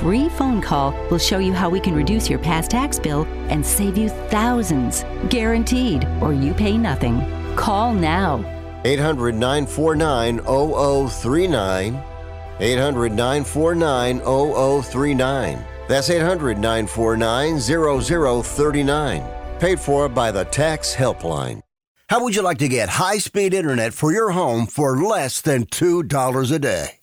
free phone call will show you how we can reduce your past tax bill and save you thousands, guaranteed, or you pay nothing. Call now. 800-949-0039. 800-949-0039. That's 800-949-0039. Paid for by the Tax Helpline. How would you like to get high-speed internet for your home for less than $2 a day?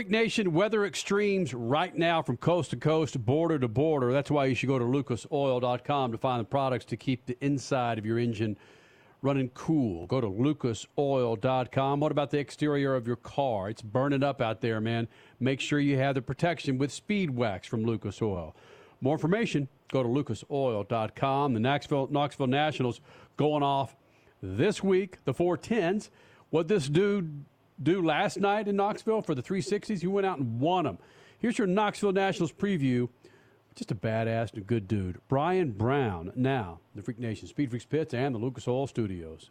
Freak Nation, weather extremes right now from coast to coast, border to border. That's why you should go to lucasoil.com to find the products to keep the inside of your engine running cool. Go to lucasoil.com. What about the exterior of your car? It's burning up out there, man. Make sure you have the protection with Speed Wax from Lucas Oil. More information, go to lucasoil.com. The Knoxville Nationals going off this week, the 410s. What this dude do last night in Knoxville for the 360s, he went out and won them. Here's your Knoxville Nationals preview. Just a badass and a good dude. Brian Brown, now the Freak Nation, Speed Freaks Pits, and the Lucas Oil Studios.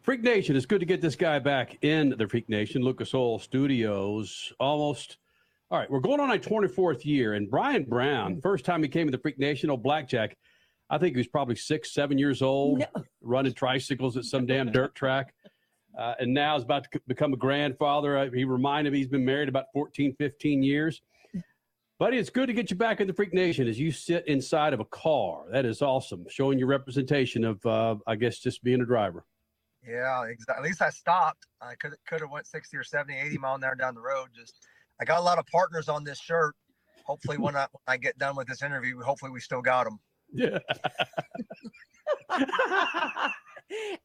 Freak Nation, it's good to get this guy back in the Freak Nation, Lucas Oil Studios. Almost, all right, we're going on our 24th year, and Brian Brown, first time he came to the Freak Nation, old Blackjack, I think he was probably 6, 7 years old, running tricycles at some damn dirt track. And now he's about to become a grandfather. He reminded me he's been married about 14, 15 years. Buddy, it's good to get you back in the Freak Nation as you sit inside of a car. That is awesome, showing your representation of, I guess, just being a driver. Yeah, exactly. At least I stopped. I could have went 60 or 70, 80 mile an hour down the road. Just, I got a lot of partners on this shirt. Hopefully when I get done with this interview, hopefully we still got them. Yeah.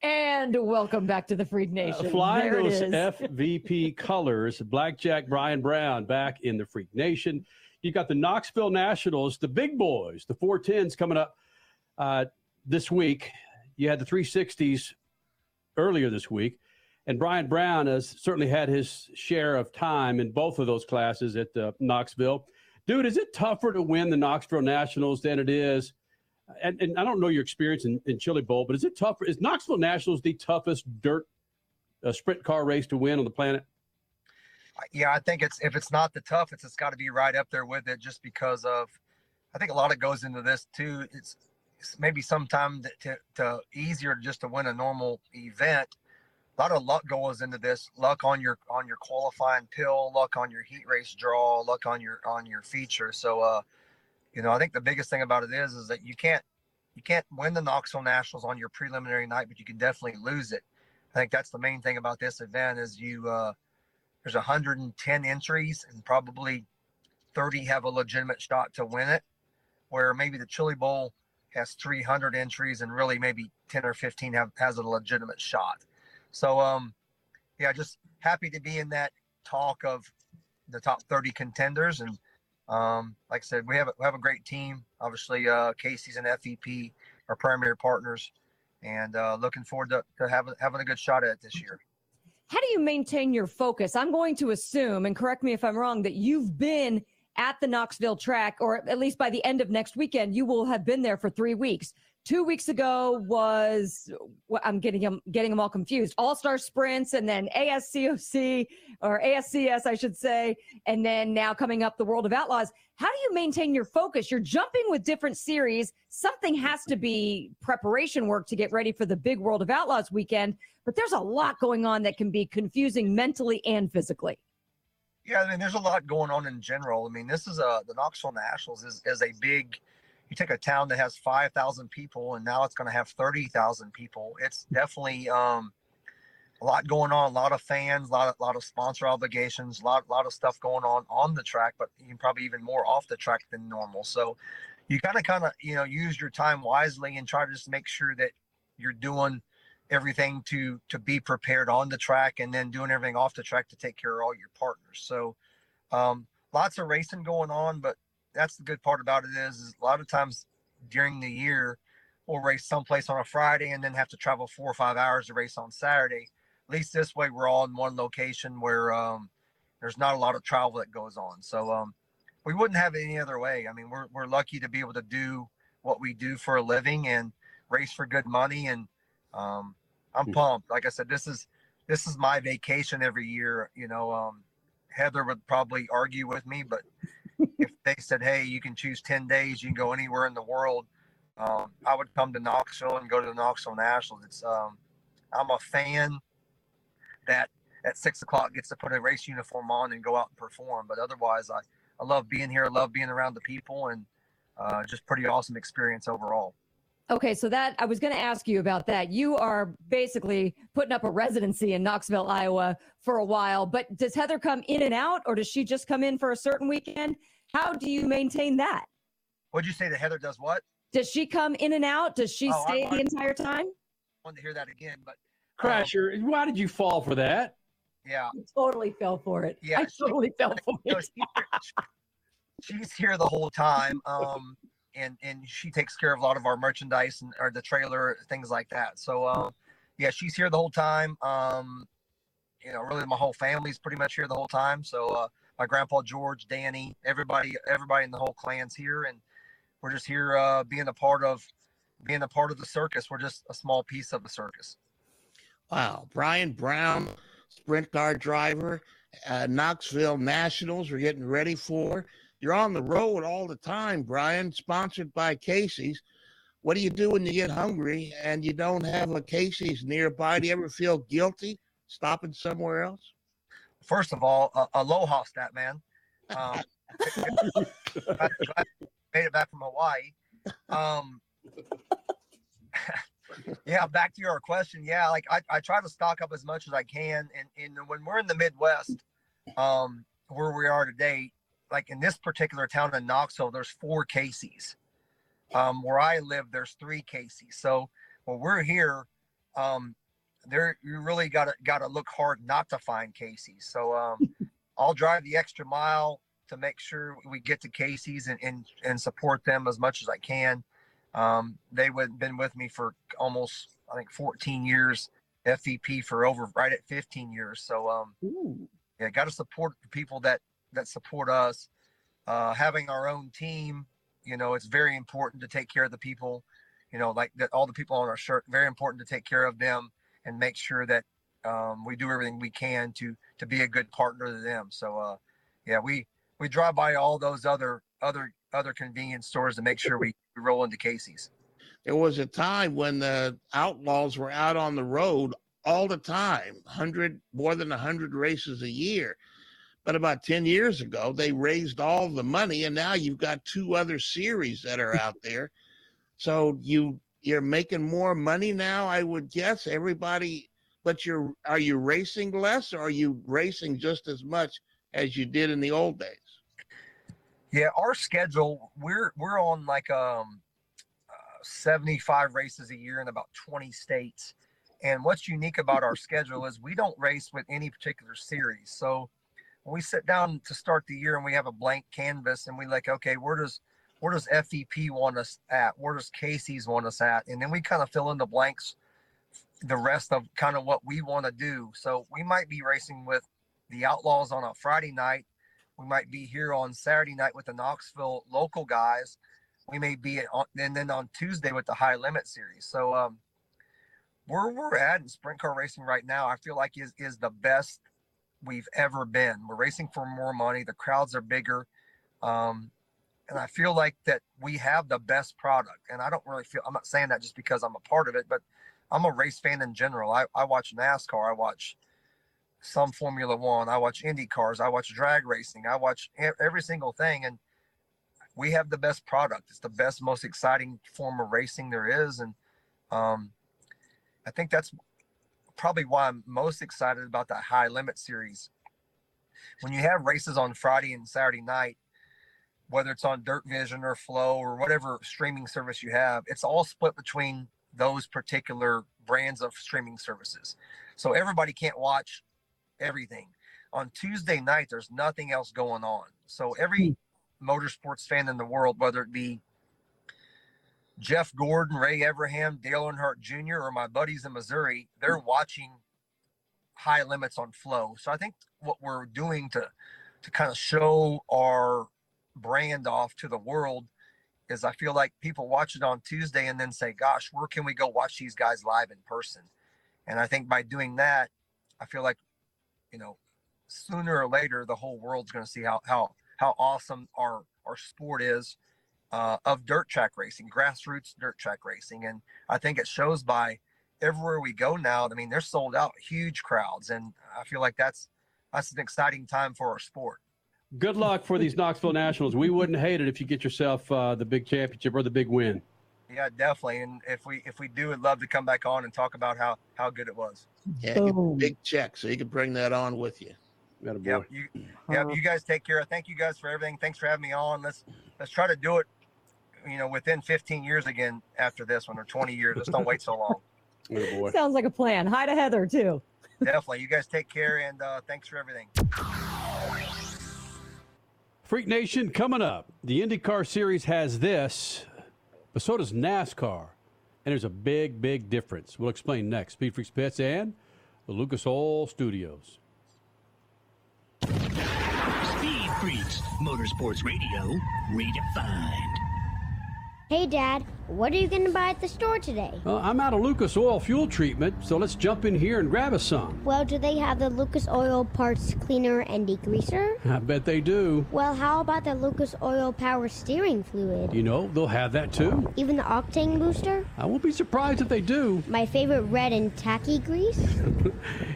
And welcome back to the Freak Nation. Flying those FVP colors, Blackjack Brian Brown back in the Freak Nation. You got the Knoxville Nationals, the big boys, the 410s coming up this week. You had the 360s earlier this week, and Brian Brown has certainly had his share of time in both of those classes at Knoxville. Dude, is it tougher to win the Knoxville Nationals than it is? And I don't know your experience in Chili Bowl, but is it tougher? Is Knoxville Nationals the toughest dirt sprint car race to win on the planet? Yeah, I think if it's not the toughest, it's got to be right up there with it, just because of, I think a lot of goes into this too. It's maybe sometimes to easier just to win a normal event. A lot of luck goes into this. Luck on your qualifying pill, luck on your heat race draw, luck on your feature. So, you know, I think the biggest thing about it is that you can't win the Knoxville Nationals on your preliminary night, but you can definitely lose it. I think that's the main thing about this event is there's 110 entries and probably 30 have a legitimate shot to win it, where maybe the Chili Bowl has 300 entries and really maybe 10 or 15 has a legitimate shot. So, yeah, just happy to be in that talk of the top 30 contenders. And like I said, we have a great team. Obviously, Casey's and FEP are primary partners, and looking forward to having a good shot at it this year. How do you maintain your focus? I'm going to assume, and correct me if I'm wrong, that you've been at the Knoxville track, or at least by the end of next weekend, you will have been there for 3 weeks. 2 weeks ago was, well, I'm getting them all confused, All-Star Sprints, and then ASCOC, or ASCS, I should say, and then now coming up the World of Outlaws. How do you maintain your focus? You're jumping with different series. Something has to be preparation work to get ready for the big World of Outlaws weekend, but there's a lot going on that can be confusing mentally and physically. Yeah, I mean, there's a lot going on in general. I mean, this is the Knoxville Nationals is a big. You take a town that has 5,000 people, and now it's going to have 30,000 people. It's definitely a lot going on, a lot of fans, a lot of sponsor obligations, a lot of stuff going on the track, but probably even more off the track than normal. So you kind of use your time wisely and try to just make sure that you're doing everything to be prepared on the track, and then doing everything off the track to take care of all your partners. So lots of racing going on, but that's the good part about it is a lot of times during the year we'll race someplace on a Friday and then have to travel 4 or 5 hours to race on Saturday. At least this way we're all in one location where there's not a lot of travel that goes on. So we wouldn't have it any other way. I mean, we're lucky to be able to do what we do for a living and race for good money. And I'm pumped. Like I said, this is my vacation every year. Heather would probably argue with me, but if they said, hey, you can choose 10 days, you can go anywhere in the world, I would come to Knoxville and go to the Knoxville Nationals. It's I'm a fan that at 6 o'clock gets to put a race uniform on and go out and perform. But otherwise, I love being here. I love being around the people, and just pretty awesome experience overall. Okay, so that I was going to ask you about that. You are basically putting up a residency in Knoxville, Iowa for a while, but does Heather come in and out, or does she just come in for a certain weekend? How do you maintain that? What'd you say that Heather does what? Does she come in and out? Does she stay the entire time? I wanted to hear that again, but Crasher, why did you fall for that? Yeah. I totally fell for it. Yeah, I totally fell for it. She's here the whole time. And she takes care of a lot of our merchandise and the trailer, things like that. So, yeah, she's here the whole time. You know, really my whole family's pretty much here the whole time. So, my grandpa, George, Danny, everybody in the whole clan's here. And we're just here, being a part of the circus. We're just a small piece of the circus. Wow. Brian Brown, sprint car driver, Knoxville Nationals we're getting ready for. You're on the road all the time, Brian, sponsored by Casey's. What do you do when you get hungry and you don't have a Casey's nearby? Do you ever feel guilty stopping somewhere else? First of all, aloha, stat man. I made it back from Hawaii. Yeah, back to your question. Yeah, like I try to stock up as much as I can. And when we're in the Midwest, where we are today, like in this particular town in Knoxville, there's 4 Casey's. Where I live, there's 3 Casey's. So when we're here, you really gotta look hard not to find Casey's. So I'll drive the extra mile to make sure we get to Casey's and support them as much as I can. They've been with me for almost, I think, 14 years. FVP for over right at 15 years. So yeah, gotta support the people that support us. Having our own team, you know, it's very important to take care of the people, you know, like that, all the people on our shirt, very important to take care of them and make sure that we do everything we can to be a good partner to them. So yeah, we drive by all those other convenience stores to make sure we roll into Casey's. There was a time when the Outlaws were out on the road all the time, more than 100 races a year. But about 10 years ago, they raised all the money, and now you've got 2 other series that are out there. So you're making more money now, I would guess. Everybody, but are you racing less, or are you racing just as much as you did in the old days? Yeah, our schedule, we're on like 75 races a year in about 20 states. And what's unique about our schedule is we don't race with any particular series. So when we sit down to start the year and we have a blank canvas and we like, okay, where does FEP want us at? Where does Casey's want us at? And then we kind of fill in the blanks, the rest of kind of what we want to do. So we might be racing with the Outlaws on a Friday night. We might be here on Saturday night with the Knoxville local guys. We may be and then on Tuesday with the High Limit Series. So where we're at in sprint car racing right now, I feel like is the best we've ever been. We're racing for more money. The crowds are bigger. And I feel like that we have the best product. And I don't really feel, I'm not saying that just because I'm a part of it, but I'm a race fan in general. I watch NASCAR. I watch some Formula One. I watch Indy cars. I watch drag racing. I watch every single thing. And we have the best product. It's the best, most exciting form of racing there is. And I think that's probably why I'm most excited about that High Limit Series. When you have races on Friday and Saturday night, whether it's on Dirt Vision or Flow or whatever streaming service you have, it's all split between those particular brands of streaming services. So everybody can't watch everything. On Tuesday night, there's nothing else going on. So every motorsports fan in the world, whether it be Jeff Gordon, Ray Everham, Dale Earnhardt Jr., or my buddies in Missouri, they're watching High Limits on Flow. So I think what we're doing to kind of show our brand off to the world is I feel like people watch it on Tuesday and then say, gosh, where can we go watch these guys live in person? And I think by doing that, I feel like, you know, sooner or later, the whole world's going to see how awesome our sport is. Of dirt track racing, grassroots dirt track racing. And I think it shows by everywhere we go now. I mean, they're sold out, huge crowds. And I feel like that's an exciting time for our sport. Good luck for these Knoxville Nationals. We wouldn't hate it if you get yourself the big championship or the big win. Yeah, definitely. And if we do, we'd love to come back on and talk about how good it was. Yeah, big check. So you can bring that on with you. Yeah, you guys take care. Thank you guys for everything. Thanks for having me on. Let's try to do it, within 15 years again after this one, or 20 years. Let's don't wait so long. Oh boy. Sounds like a plan. Hi to Heather too. Definitely. You guys take care, and thanks for everything. Freak Nation, coming up, the IndyCar Series has this, but so does NASCAR. And there's a big, big difference. We'll explain next. Speed Freaks Pits and the Lucas Oil Studios. Speed Freaks, Motorsports Radio, redefined. Hey, Dad, what are you going to buy at the store today? I'm out of Lucas Oil fuel treatment, so let's jump in here and grab us some. Well, do they have the Lucas Oil parts cleaner and degreaser? I bet they do. Well, how about the Lucas Oil power steering fluid? They'll have that too. Even the octane booster? I won't be surprised if they do. My favorite red and tacky grease?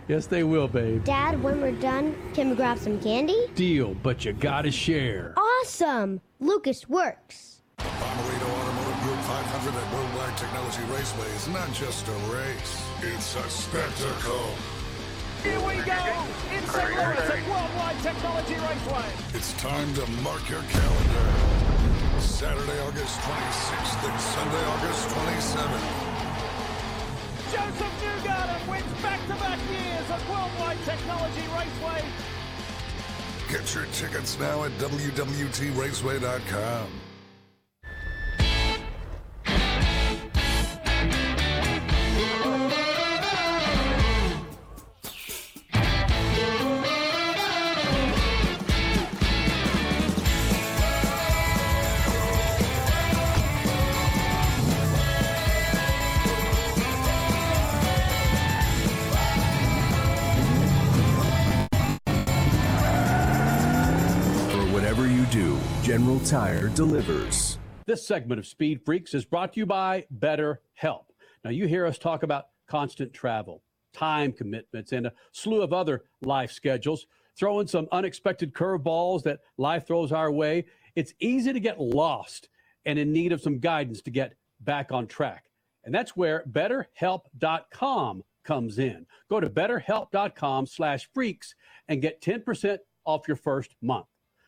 Yes, they will, babe. Dad, when we're done, can we grab some candy? Deal, but you gotta share. Awesome! Lucas works. Bomarito Automotive Group 500 at Worldwide Technology Raceway is not just a race, it's a spectacle. Here we go! In St. Louis at Worldwide Technology Raceway. It's time to mark your calendar. Saturday, August 26th and Sunday, August 27th. Josef Newgarden wins back-to-back years at Worldwide Technology Raceway. Get your tickets now at www.raceway.com. General Tire delivers. This segment of Speed Freaks is brought to you by BetterHelp. Now, you hear us talk about constant travel, time commitments, and a slew of other life schedules. Throw in some unexpected curveballs that life throws our way. It's easy to get lost and in need of some guidance to get back on track. And that's where BetterHelp.com comes in. Go to BetterHelp.com/freaks and get 10% off your first month.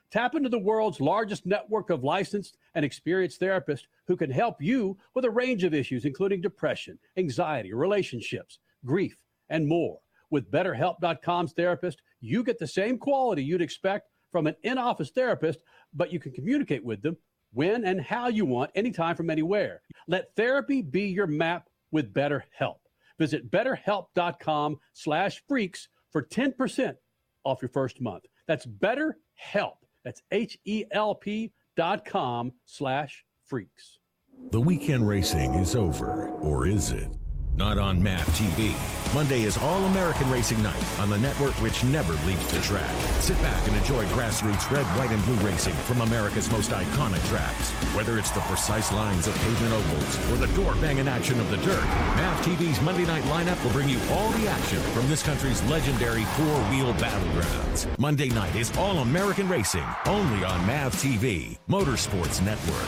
Tap into the world's largest network of licensed and experienced therapists who can help you with a range of issues, including depression, anxiety, relationships, grief, and more. With BetterHelp.com's therapist, you get the same quality you'd expect from an in-office therapist, but you can communicate with them when and how you want, anytime from anywhere. Let therapy be your map with BetterHelp. Visit BetterHelp.com/freaks for 10% off your first month. That's BetterHelp. That's HELP.com/freaks. The weekend racing is over, or is it? Not on MAVTV. Monday is All-American Racing Night on the network which never leaves the track. Sit back and enjoy grassroots red, white, and blue racing from America's most iconic tracks. Whether it's the precise lines of pavement ovals or the door-banging action of the dirt, MAVTV's Monday night lineup will bring you all the action from this country's legendary four-wheel battlegrounds. Monday night is All-American Racing, only on MAVTV, Motorsports Network.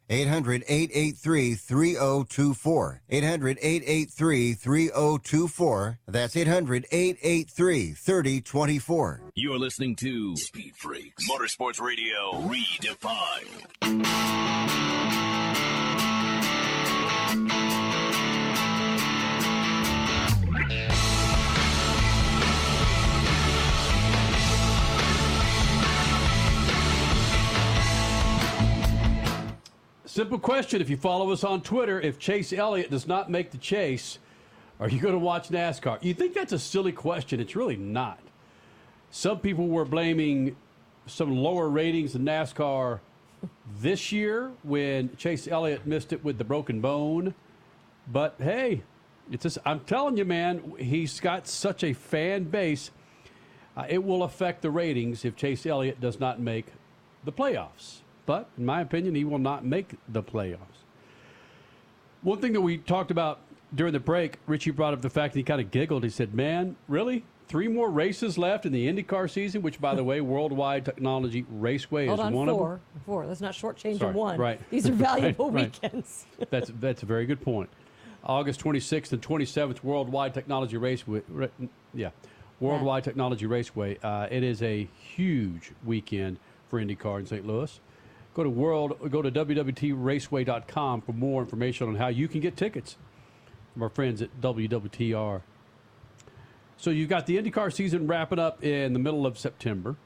800-883-3024. 800-883-3024. That's 800-883-3024. You're listening to Speed Freaks, Motorsports Radio Redefined. Simple question, if you follow us on Twitter, if Chase Elliott does not make the chase, are you going to watch NASCAR? You think that's a silly question. It's really not. Some people were blaming some lower ratings in NASCAR this year when Chase Elliott missed it with the broken bone. But, hey, it's just, I'm telling you, man, he's got such a fan base. It will affect the ratings if Chase Elliott does not make the playoffs. But, in my opinion, he will not make the playoffs. One thing that we talked about during the break, Richie brought up the fact that he kind of giggled. He said, man, really? 3 more races left in the IndyCar season, which, by the way, Worldwide Technology Raceway is one of them. Four. Let's not shortchange of one. Right. These are valuable weekends. That's a very good point. August 26th and 27th, Worldwide Technology Raceway. Worldwide Technology Raceway. It is a huge weekend for IndyCar in St. Louis. Go to www.raceway.com for more information on how you can get tickets from our friends at WWTR. So you've got the IndyCar season wrapping up in the middle of September,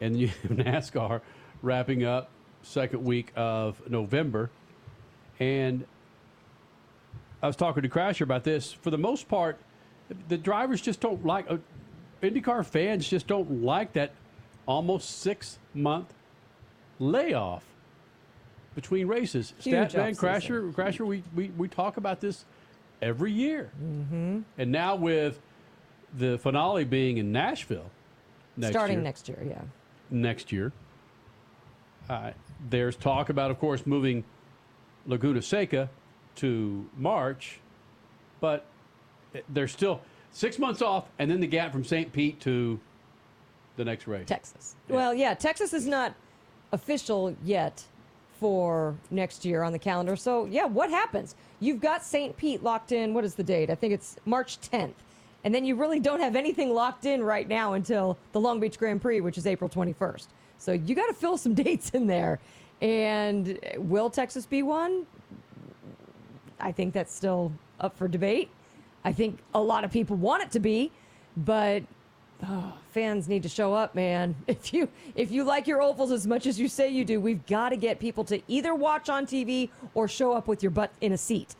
and you have NASCAR wrapping up second week of November. And I was talking to Crasher about this. For the most part, the drivers just don't like IndyCar fans just don't like that almost 6-month layoff between races. Statman, Crasher, we talk about this every year. Mm-hmm. And now with the finale being in Nashville starting next year. There's talk about, of course, moving Laguna Seca to March, but there's still 6 months off, and then the gap from St. Pete to the next race. Texas. Yeah. Well, yeah, Texas is not official yet for next year on the calendar. So, yeah, what happens? You've got St. Pete locked in. What is the date? I think it's March 10th. And then you really don't have anything locked in right now until the Long Beach Grand Prix, which is April 21st. So you got to fill some dates in there. And will Texas be one? I think that's still up for debate. I think a lot of people want it to be, but fans need to show up, man. If you like your ovals as much as you say you do, we've got to get people to either watch on TV or show up with your butt in a seat.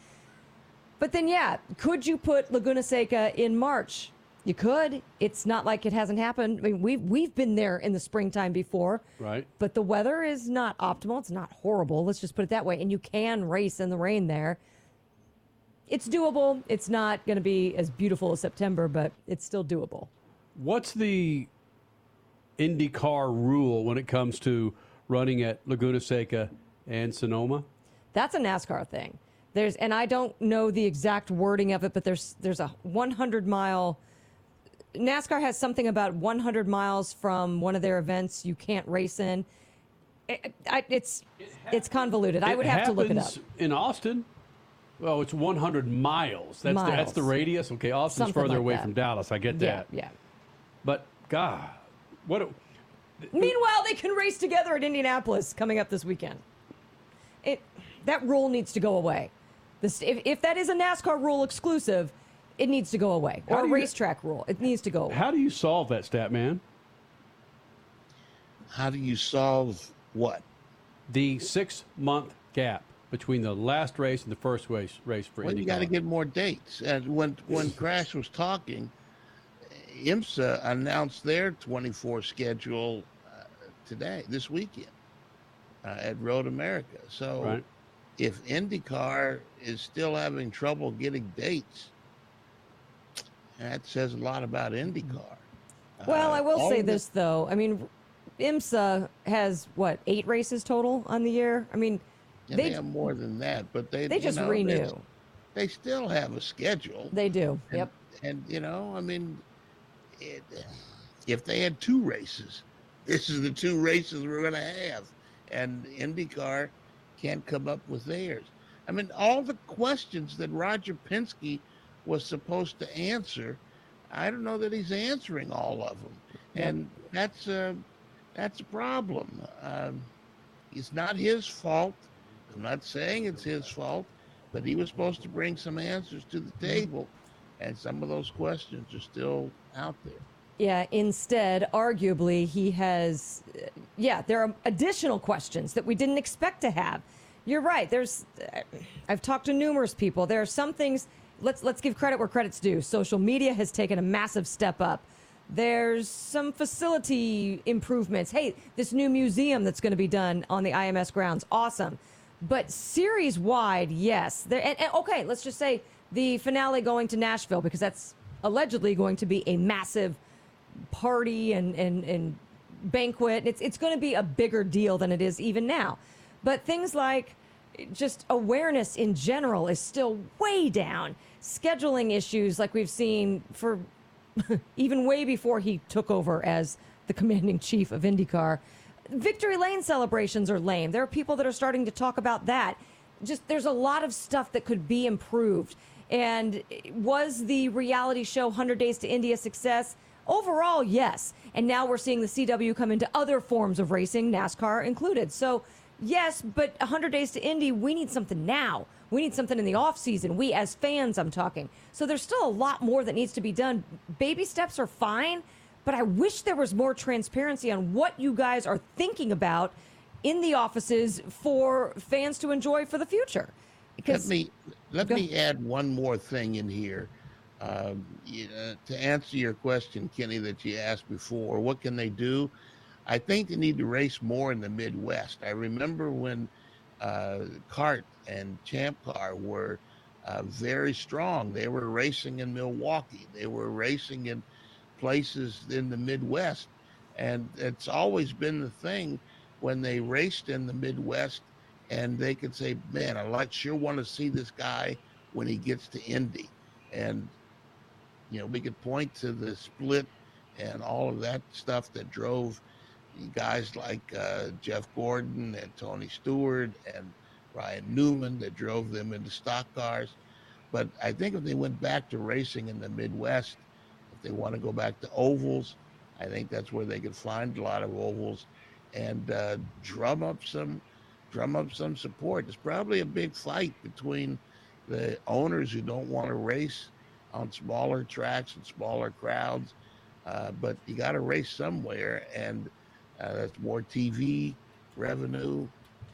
But then, yeah, could you put Laguna Seca in March? You could. It's not like it hasn't happened. I mean, we've been there in the springtime before. Right. But the weather is not optimal. It's not horrible. Let's just put it that way. And you can race in the rain there. It's doable. It's not going to be as beautiful as September, but it's still doable. What's the IndyCar rule when it comes to running at Laguna Seca and Sonoma? That's a NASCAR thing. And I don't know the exact wording of it, but there's a 100-mile, NASCAR has something about 100 miles from one of their events you can't race in. It's convoluted. I would have to look it up. In Austin, well, it's 100 miles. That's the radius. Okay, Austin's something further away from Dallas. I get that. Yeah. But, God, meanwhile, they can race together at Indianapolis coming up this weekend. That rule needs to go away. If that is a NASCAR rule exclusive, it needs to go away. Or a racetrack rule. It needs to go away. How do you solve that, Statman? How do you solve what? The 6-month gap between the last race and the first race for IndyCar. You got to get more dates. And when Crash was talking, IMSA announced their 24 schedule this weekend at Road America. So. Right. If IndyCar is still having trouble getting dates, that says a lot about IndyCar. Well, I will say this, though. I mean, IMSA has, 8 races total on the year? I mean, they have more than that, but they just renew. They still have a schedule. They do, yep. And, if they had 2 races, this is the 2 races we're going to have. And IndyCar can't come up with theirs. I mean, all the questions that Roger Penske was supposed to answer, I don't know that he's answering all of them. And that's a problem. It's not his fault. I'm not saying it's his fault, but he was supposed to bring some answers to the table, and some of those questions are still out there. Yeah, instead, arguably, he has, there are additional questions that we didn't expect to have. You're right. I've talked to numerous people. There are some things. Let's give credit where credit's due. Social media has taken a massive step up. There's some facility improvements. Hey, this new museum that's going to be done on the IMS grounds, awesome. But series-wide, yes. Okay, let's just say the finale going to Nashville, because that's allegedly going to be a massive party and banquet. It's going to be a bigger deal than it is even now. But things like just awareness in general is still way down. Scheduling issues like we've seen for even way before he took over as the commanding chief of IndyCar. Victory lane celebrations are lame. There are people that are starting to talk about that. Just there's a lot of stuff that could be improved. And was the reality show 100 Days to Indy a success? Overall, yes. And now we're seeing the CW come into other forms of racing, NASCAR included. So yes, but 100 Days to Indy, we need something now. We need something in the offseason. We as fans, I'm talking. So there's still a lot more that needs to be done. Baby steps are fine, but I wish there was more transparency on what you guys are thinking about in the offices for fans to enjoy for the future. Because let me add one more thing in here. To answer your question, Kenny, that you asked before, what can they do? I think they need to race more in the Midwest. I remember when CART and Champ Car were very strong. They were racing in Milwaukee. They were racing in places in the Midwest. And it's always been the thing when they raced in the Midwest and they could say, man, sure want to see this guy when he gets to Indy. And, you know, we could point to the split and all of that stuff that drove guys like Jeff Gordon and Tony Stewart and Ryan Newman that drove them into stock cars. But I think if they went back to racing in the Midwest, if they want to go back to ovals, I think that's where they could find a lot of ovals and drum up some support. It's probably a big fight between the owners who don't want to race on smaller tracks and smaller crowds, but you got to race somewhere, and that's more TV revenue.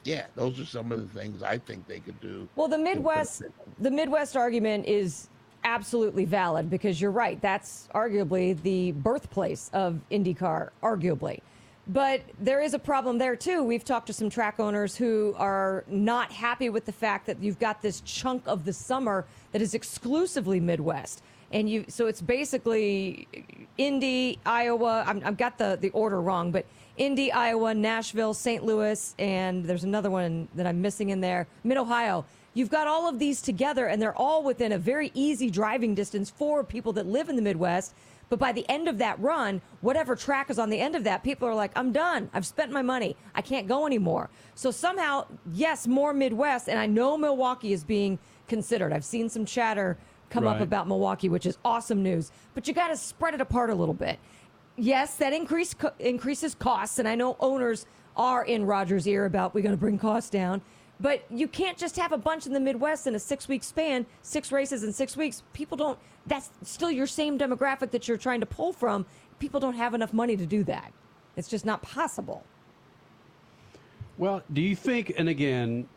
Yeah, those are some of the things I think they could do. Well, the Midwest argument is absolutely valid, because you're right. That's arguably the birthplace of IndyCar, arguably. But there is a problem there, too. We've talked to some track owners who are not happy with the fact that you've got this chunk of the summer that is exclusively Midwest. And so it's basically Indy, Iowa. I've got the order wrong, but Indy, Iowa, Nashville, St. Louis, and there's another one that I'm missing in there, Mid-Ohio. You've got all of these together, and they're all within a very easy driving distance for people that live in the Midwest. But by the end of that run, whatever track is on the end of that, people are like, I'm done. I've spent my money. I can't go anymore. So somehow, yes, more Midwest. And I know Milwaukee is being considered. I've seen some chatter come up about Milwaukee, which is awesome news. But you got to spread it apart a little bit. Yes, that increases costs. And I know owners are in Roger's ear about we're going to bring costs down. But you can't just have a bunch in the Midwest in a 6-week span, 6 races in 6 weeks. People don't. That's still your same demographic that you're trying to pull from. People don't have enough money to do that. It's just not possible. Well, do you think? And again,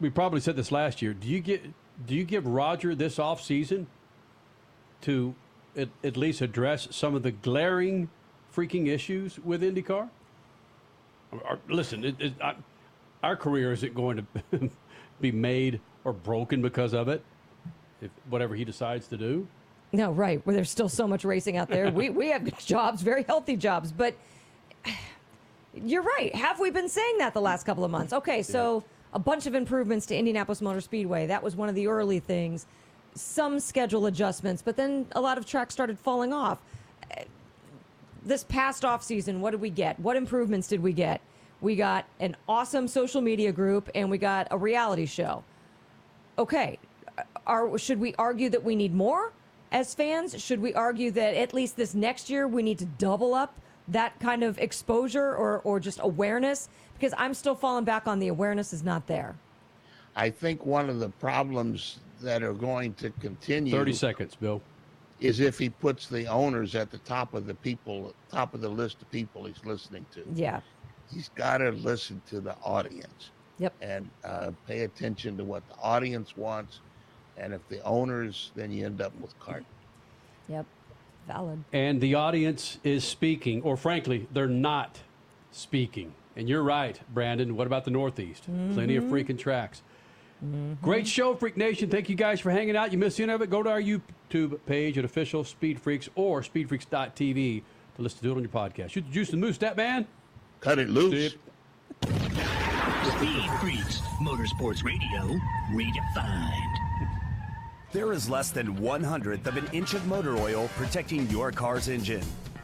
we probably said this last year. Do you give Roger this offseason to at least address some of the glaring freaking issues with IndyCar? Listen, our career isn't going to be made or broken because of it, if whatever he decides to do. No, right. Well, there's still so much racing out there. We have jobs, very healthy jobs. But you're right. Have we been saying that the last couple of months? Okay, so a bunch of improvements to Indianapolis Motor Speedway. That was one of the early things. Some schedule adjustments, but then a lot of tracks started falling off. This past offseason, what did we get? What improvements did we get? We got an awesome social media group, and we got a reality show. Okay, should we argue that we need more as fans? Should we argue that at least this next year we need to double up that kind of exposure or just awareness? Because I'm still falling back on the awareness is not there. I think one of the problems that are going to continue... 30 seconds, Bill. ...is if he puts the owners at the top of the list of people he's listening to. Yeah. He's got to listen to the audience. Yep. And pay attention to what the audience wants. And if the owners, then you end up with cart. Yep. Valid. And the audience is speaking, or frankly, they're not speaking. And you're right, Brandon. What about the Northeast? Mm-hmm. Plenty of freaking tracks. Mm-hmm. Great show, Freak Nation. Thank you guys for hanging out. You missed any of it? Go to our YouTube page at Official Speed Freaks or speedfreaks.tv to listen to it on your podcast. Shoot the juice and the moose, that man. Cut it loose. Speed Freaks, Motorsports Radio, redefined. There is less than 1/100th of an inch of motor oil protecting your car's engine.